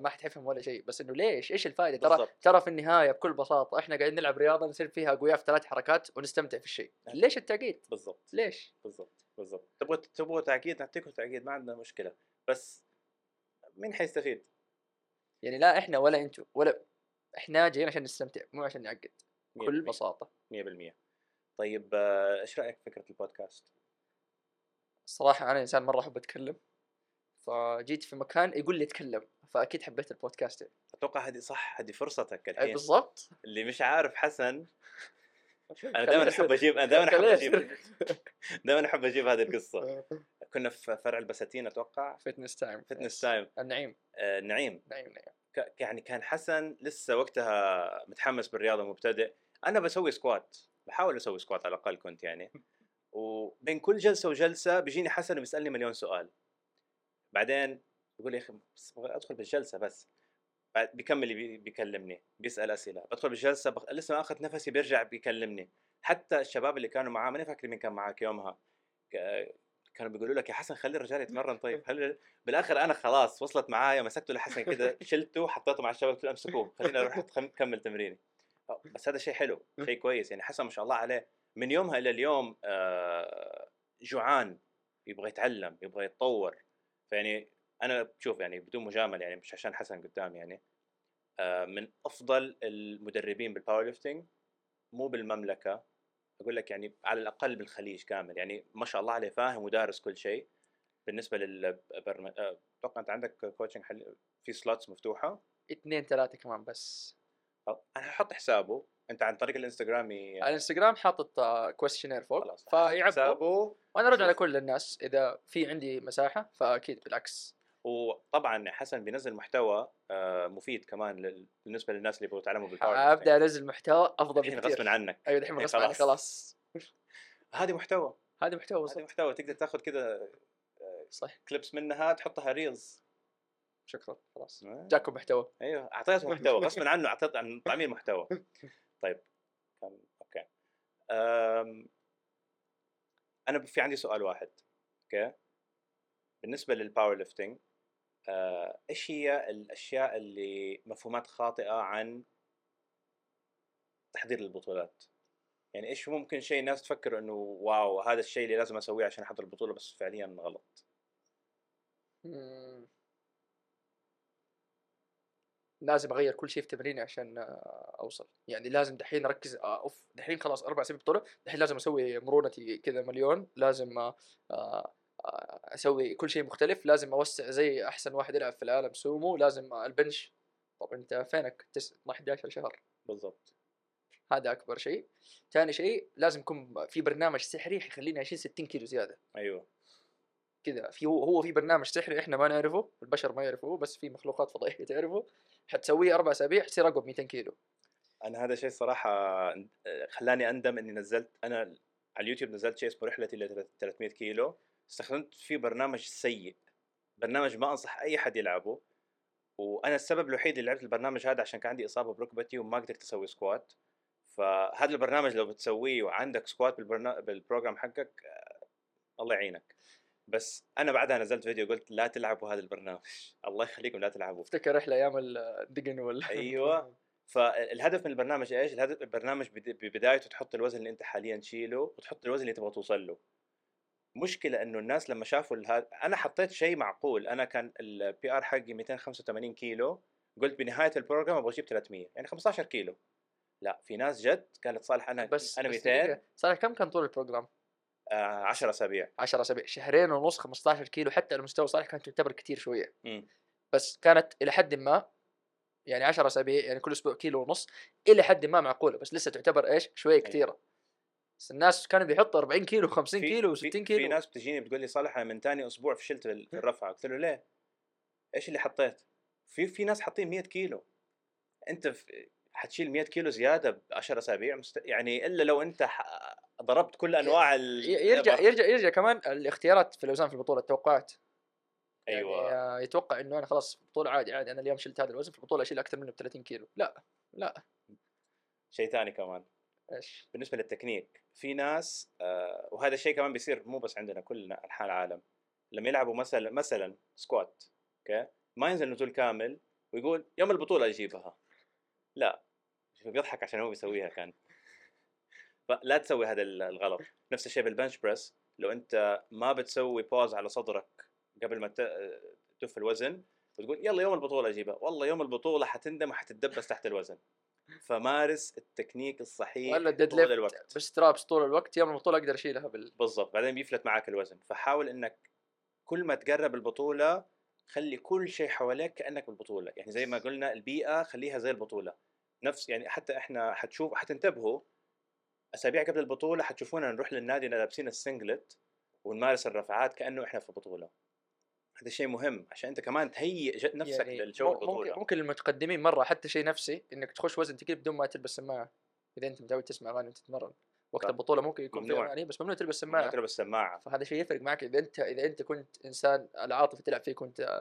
ما حد يفهم ولا شيء، بس انه ليش؟ ايش الفائده؟ ترى في النهايه بكل بساطه احنا قاعدين نلعب رياضه نصير فيها اقوياء في 3 حركات ونستمتع في الشيء. ليش التعقيد؟ بالضبط. ليش؟ بالضبط. تبغوا تعقيد نعطيكم تعقيد، ما عندنا مشكله، بس مين حيستفيد؟ يعني لا احنا ولا انتم ولا احنا، جايين عشان نستمتع مو عشان نعقد. بكل بساطة 100%. طيب ايش رأيك فكرة البودكاست؟ الصراحة انا انسان مرة احب اتكلم، فجيت في مكان يقول لي اتكلم، فاكيد حبيت البودكاست. اتوقع هذه صح، هذه فرصتك الحين. بالضبط. اللي مش عارف حسن انا دائما احب اجيب، انا دائما احب اجيب هذه القصة. كنا في فرع البساتين اتوقع، فتنس تايم النعيم. نعيم. يعني كان حسن لسه وقتها متحمس بالرياضه، مبتدئ. انا بسوي سكوات، بحاول اسوي سكوات على الاقل كنت يعني. وبين كل جلسه وجلسه بيجيني حسن وبيسالني مليون سؤال، بعدين يقول لي يا اخي ادخل بالجلسه بس، بعد بيكمل بيكلمني بيسال اسئله، بدخل بالجلسه لسه ما اخذت نفسي بيرجع بيكلمني. حتى الشباب اللي كانوا معاه، ماني فاكر مين كان معاك يومها، كانوا بيقولوا لك يا حسن خلي الرجال يتمرن. طيب بالاخر انا خلاص وصلت معايا، مسكته لحسن كده، شلته حطيته مع الشباب، كلهم امسكوه خلينا اروح اكمل تمريني. بس هذا شيء حلو، شيء كويس. يعني حسن ما شاء الله عليه من يومها الى اليوم جوعان، يبغى يتعلم، يبغى يتطور. فيعني انا بشوف يعني بدون مجامله، يعني مش عشان حسن قدام، يعني من افضل المدربين بالباور ليفتنج، مو بالمملكه اقول لك، يعني على الاقل بالخليج كامل. يعني ما شاء الله عليه فاهم ودارس كل شيء. بالنسبه للبرمجه اتوقع انت عندك كوتشنج في سلوتس مفتوحه 2 3 كمان، بس انا هحط حسابه انت عن طريق الانستغرام. الانستغرام حاطط كويشنير فوق، فيعبوا وانا ارد على كل الناس اذا في عندي مساحه، فاكيد بالعكس. وطبعا حسن بينزل محتوى مفيد كمان بالنسبه للناس اللي يبغوا يتعلموا بالباور. ابدا انزل محتوى افضل بكثير غصب عنك. ايوه الحين غصب عنك خلاص. هذه محتوى تقدر تاخذ كده صح كليبس منها تحطها ريلز. شكرا خلاص جاكم محتوى. ايوه اعطيتهم محتوى غصب عنه، اعطيت عن طعمين محتوى. طيب اوكي، انا في عندي سؤال واحد. اوكي بالنسبه للباور ليفتنج، ايش هي الاشياء اللي مفهومات خاطئه عن تحضير البطولات؟ يعني ايش ممكن شيء الناس تفكر انه واو هذا الشيء اللي لازم اسويه عشان احضر البطوله، بس فعليا غلط. لازم اغير كل شيء في تمريني عشان اوصل. يعني لازم دحين اركز، دحين خلاص 4 أسابيع بطوله، دحين لازم اسوي مرونتي كذا مليون، لازم اسوي كل شيء مختلف، لازم اوسع زي احسن واحد يلعب في العالم سومو، لازم البنش. طب انت فينك 11 شهر؟ بالضبط. هذا اكبر شيء. ثاني شيء لازم يكون في برنامج سحري يخليني اشيل 60 كيلو زياده. ايوه كذا. في هو في برنامج سحري احنا ما نعرفه، البشر ما يعرفوه، بس في مخلوقات فضائيه تعرفه، حتسويه 4 أسابيع حتصير اقوى ب200 كيلو. انا هذا الشيء صراحه خلاني اندم اني نزلت، انا على اليوتيوب نزلت شيء اسمه رحلتي ل 300 كيلو، استخدمت فيه برنامج سيء، برنامج ما انصح اي حد يلعبه. وانا السبب الوحيد اللي لعبت البرنامج هذا عشان كان عندي اصابه بركبتي وما قدرت اسوي سكوات. فهذا البرنامج لو بتسويه وعندك سكوات بالبروجرام حقك الله يعينك. بس انا بعدها نزلت فيديو قلت لا تلعبوا هذا البرنامج، الله يخليكم لا تلعبوه. افتكر رحله ايام الدقن ولا ايوه. فالهدف من البرنامج ايش؟ الهدف البرنامج ببدايته تحط الوزن اللي انت حاليا تشيله وتحط الوزن اللي تبغى توصل له. مشكله انه الناس لما شافوا انا حطيت شيء معقول، انا كان البي ار حقي 285 كيلو، قلت بنهايه البروجرام ابغى اجيب 300 يعني 15 كيلو. لا، في ناس جت قالت صالح انا بس انا 200. صالح كم كان طول البروجرام؟ 10 أسابيع. 10 أسابيع، 2.5 شهر، 15 كيلو. حتى المستوى صالح كانت تعتبر كتير شوية، بس كانت إلى حد ما يعني 10 أسابيع يعني كل أسبوع 1.5 كيلو إلى حد ما معقولة، بس لسه تعتبر إيش شوية كتيرة. بس الناس كانوا بيحطوا 40 كيلو، 50 كيلو، 60 كيلو. في ناس بتجيني بتقول لي صالح أنا من تاني أسبوع فشلت في الرفعة. قلت له ليه؟ إيش اللي حطيت؟ في ناس حاطين 100 كيلو، أنت حتشيل 100 كيلو زيادة ب10 أسابيع يعني إلا لو أنت ضربت كل انواع يرجع كمان الاختيارات في الاوزان في البطوله، التوقعات. ايوه يعني يتوقع انه انا خلاص بطوله عادي انا اليوم شلت هذا الوزن في البطوله اشيل اكثر منه ب30 كيلو. لا، شيء ثاني كمان ايش بالنسبه للتكنيك. في ناس وهذا الشيء كمان بيصير مو بس عندنا، كلنا انحاء العالم لما يلعبوا مثلا سكوات، اوكي، ما ينزل نزول كامل ويقول يوم البطوله اجيبها. لا، بيضحك عشان هو بيسويها كان. لا تسوي هذا الغلط. نفس الشيء بالبنش بريس، لو انت ما بتسوي بوز على صدرك قبل ما تدف الوزن وتقول يلا يوم البطوله اجيبها، والله يوم البطوله حتندم وحتتدبس تحت الوزن. فمارس التكنيك الصحيح طول الوقت، بس ترابس طول الوقت يوم البطوله اقدر اشيلها بالضبط، بعدين بيفلت معك الوزن. فحاول انك كل ما تقرب البطوله خلي كل شيء حواليك كانك بالبطوله، يعني زي ما قلنا البيئه خليها زي البطوله نفس، يعني حتى احنا حتشوف حتنتبهوا أسابيع قبل البطولة حتشوفونا نروح للنادي لابسين السنجلت ونمارس الرفعات كأنه إحنا في بطولة. هذا شيء مهم عشان أنت كمان تهيئ نفسك يعني للجو البطولة. ممكن المتقدمين مرة حتى شيء نفسي إنك تخش وزن ثقيل بدون ما تلبس سماعة. إذا أنت متعود تسمع أغاني وتتمرن وقت البطولة ممكن يكون ممنوع يعني، بس ممنوع تلبس سماعة. ممنوع تلبس سماعة. فهذا شيء يفرق معك إذا أنت كنت إنسان العاطفة تلعب فيه، كنت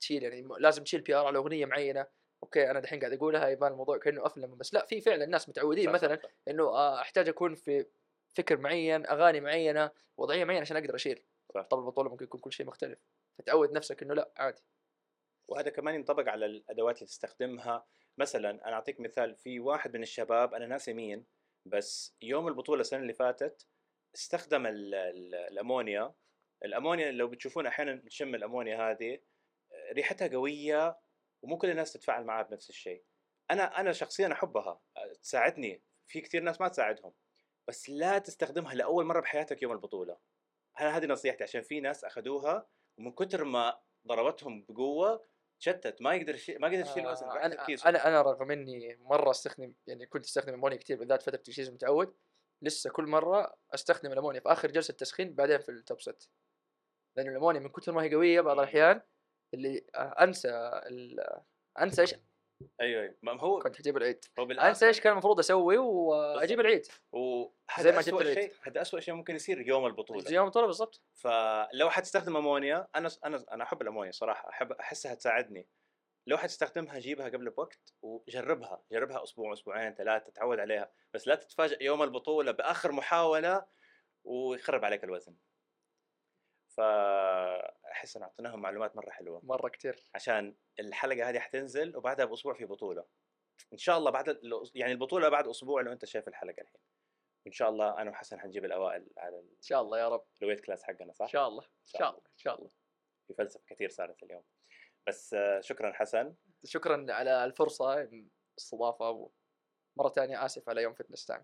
تشيل يعني لازم تشيل بي آر على أغنية معينة. اوكي انا دحين قاعد اقولها يبان الموضوع كانه افلام، بس لا، في فعلا الناس متعودين مثلا انه احتاج اكون في فكر معين، اغاني معينه، وضعيه معينه عشان اقدر اشيل. طب البطوله ممكن يكون كل شيء مختلف، فتعود نفسك انه لا عادي. وهذا كمان ينطبق على الادوات اللي تستخدمها. مثلا انا اعطيك مثال، في واحد من الشباب انا ناسي مين، بس يوم البطوله السنه اللي فاتت استخدم الامونيا. لو بتشوفون احيانا بتشم الامونيا هذه ريحتها قويه ومو كل الناس تتفاعل معها بنفس الشيء. انا شخصيا احبها، تساعدني، في كثير ناس ما تساعدهم، بس لا تستخدمها لاول مره بحياتك يوم البطوله. انا هذه نصيحتي، عشان في ناس اخذوها ومن كثر ما ضربتهم بقوه تشتت، ما يقدر يشيل وزن. انا رغم اني مره استخدم، يعني كنت استخدم الامونيا كثير بالذات فتره التجهيز متعود، لسه كل مره استخدم الامونيا في اخر جلسه تسخين بعدين في التبسط، لان الامونيا من كثر ما هي قويه بعض الاحيان اللي انسى ايش. ايوه ما هو كنت اجيب العيد، انسى ايش كان المفروض اسوي واجيب العيد، وهذا ما جبت العيد. هذا اسوء شيء ممكن يصير يوم البطوله، بالضبط. فلو حتستخدم امونيا، انا احب الامونيا صراحه، احب احسها تساعدني. لو حتستخدمها جيبها قبل بوقت وجربها، جربها اسبوع، اسبوعين، 3، تتعود عليها. بس لا تتفاجئ يوم البطوله باخر محاوله ويخرب عليك الوزن. فأحس أن أعطيناهم معلومات مرة حلوة، مرة كتير، عشان الحلقة هذه حتنزل وبعدها بأسبوع في بطولة إن شاء الله. يعني البطولة بعد أسبوع لو أنت شايف الحلقة الحين. إن شاء الله أنا وحسن حنجيب الأوائل على إن شاء الله يا رب، الويت كلاس حقنا، صح؟ إن شاء الله إن شاء الله إن شاء الله. في فلسفة كتير صارت اليوم. بس شكرا حسن، شكرا على الفرصة، استضافة مرة تانية. آسف على يوم فتنس تايم.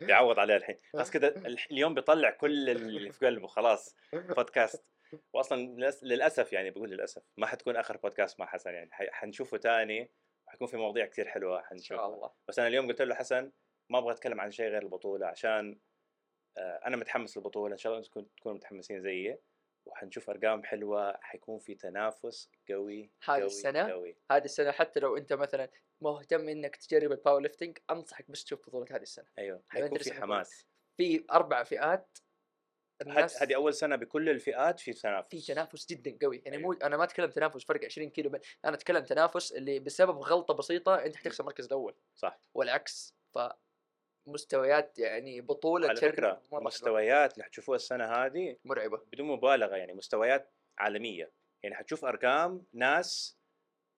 بيعوض عليها الحين، بس كده اليوم بيطلع كل اللي في قلبه خلاص بودكاست. واصلا للاسف يعني بقول للاسف ما حتكون اخر بودكاست مع حسن، يعني حنشوفه تاني، حيكون في مواضيع كثير حلوه حنشوفها. بس انا اليوم قلت له حسن ما ابغى اتكلم عن شيء غير البطوله، عشان انا متحمس للبطوله، ان شاء الله انتم تكونوا متحمسين زيي، وحنشوف ارقام حلوه، حيكون في تنافس قوي هذه السنه هذه السنه. حتى لو انت مثلا مهتم انك تجرب الباور ليفتنج، انصحك بس تشوف بطوله هذه السنه. ايوه حيكون في حماس، في 4 فئات. هذه اول سنه بكل الفئات في تنافس، في تنافس جدا قوي يعني. أيوة. مو انا ما اتكلم تنافس فرق 20 كيلو انا اتكلم تنافس اللي بسبب غلطه بسيطه انت حتخسر المركز الاول، صح، والعكس. فمستويات يعني بطوله على فكرة مستويات اللي حتشوفوها السنه هذه مرعبه بدون مبالغه، يعني مستويات عالميه، يعني حتشوف ارقام ناس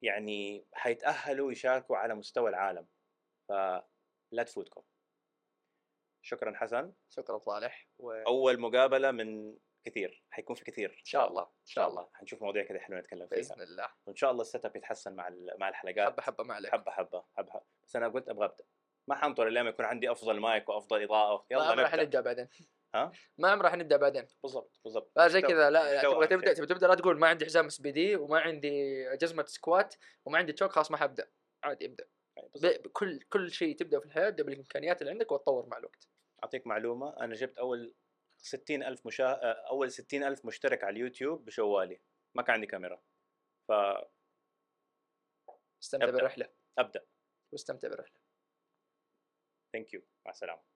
يعني حيتاهلوا يشاركوا على مستوى العالم، فلا تفوتكم. شكرا حسن، شكرا صالح، واول مقابله من كثير، حيكون في كثير ان شاء الله. ان شاء الله حنشوف مواضيع كذا حلوه نتكلم فيها باذن الله، وان شاء الله السيت اب يتحسن مع الحلقات حبه حبه. ما عليك، حبه حبه حبه. بس انا قلت ابغى ابدا، ما حنطر الا ما يكون عندي افضل مايك وافضل اضاءه. يلا نبدا، راح نبدا بعدين. ها ما عمرنا حنبدا بعدين. بالضبط بالضبط. زي كذا لا تبغى تبدا لا تقول ما عندي حزام اس بي دي وما عندي جزمه سكوات وما عندي تشوك، خلاص ما حبدا، عادي ابدا. كل شيء تبدا في الحياه بالامكانيات اللي عندك وتطور مع الوقت. اعطيك معلومه، انا جبت اول 60,000 اول 60,000 مشترك على اليوتيوب بشوالي، ما كان عندي كاميرا. ف استمتع بالرحله، ابدا واستمتع بالرحله. ثانك يو، مع السلامه.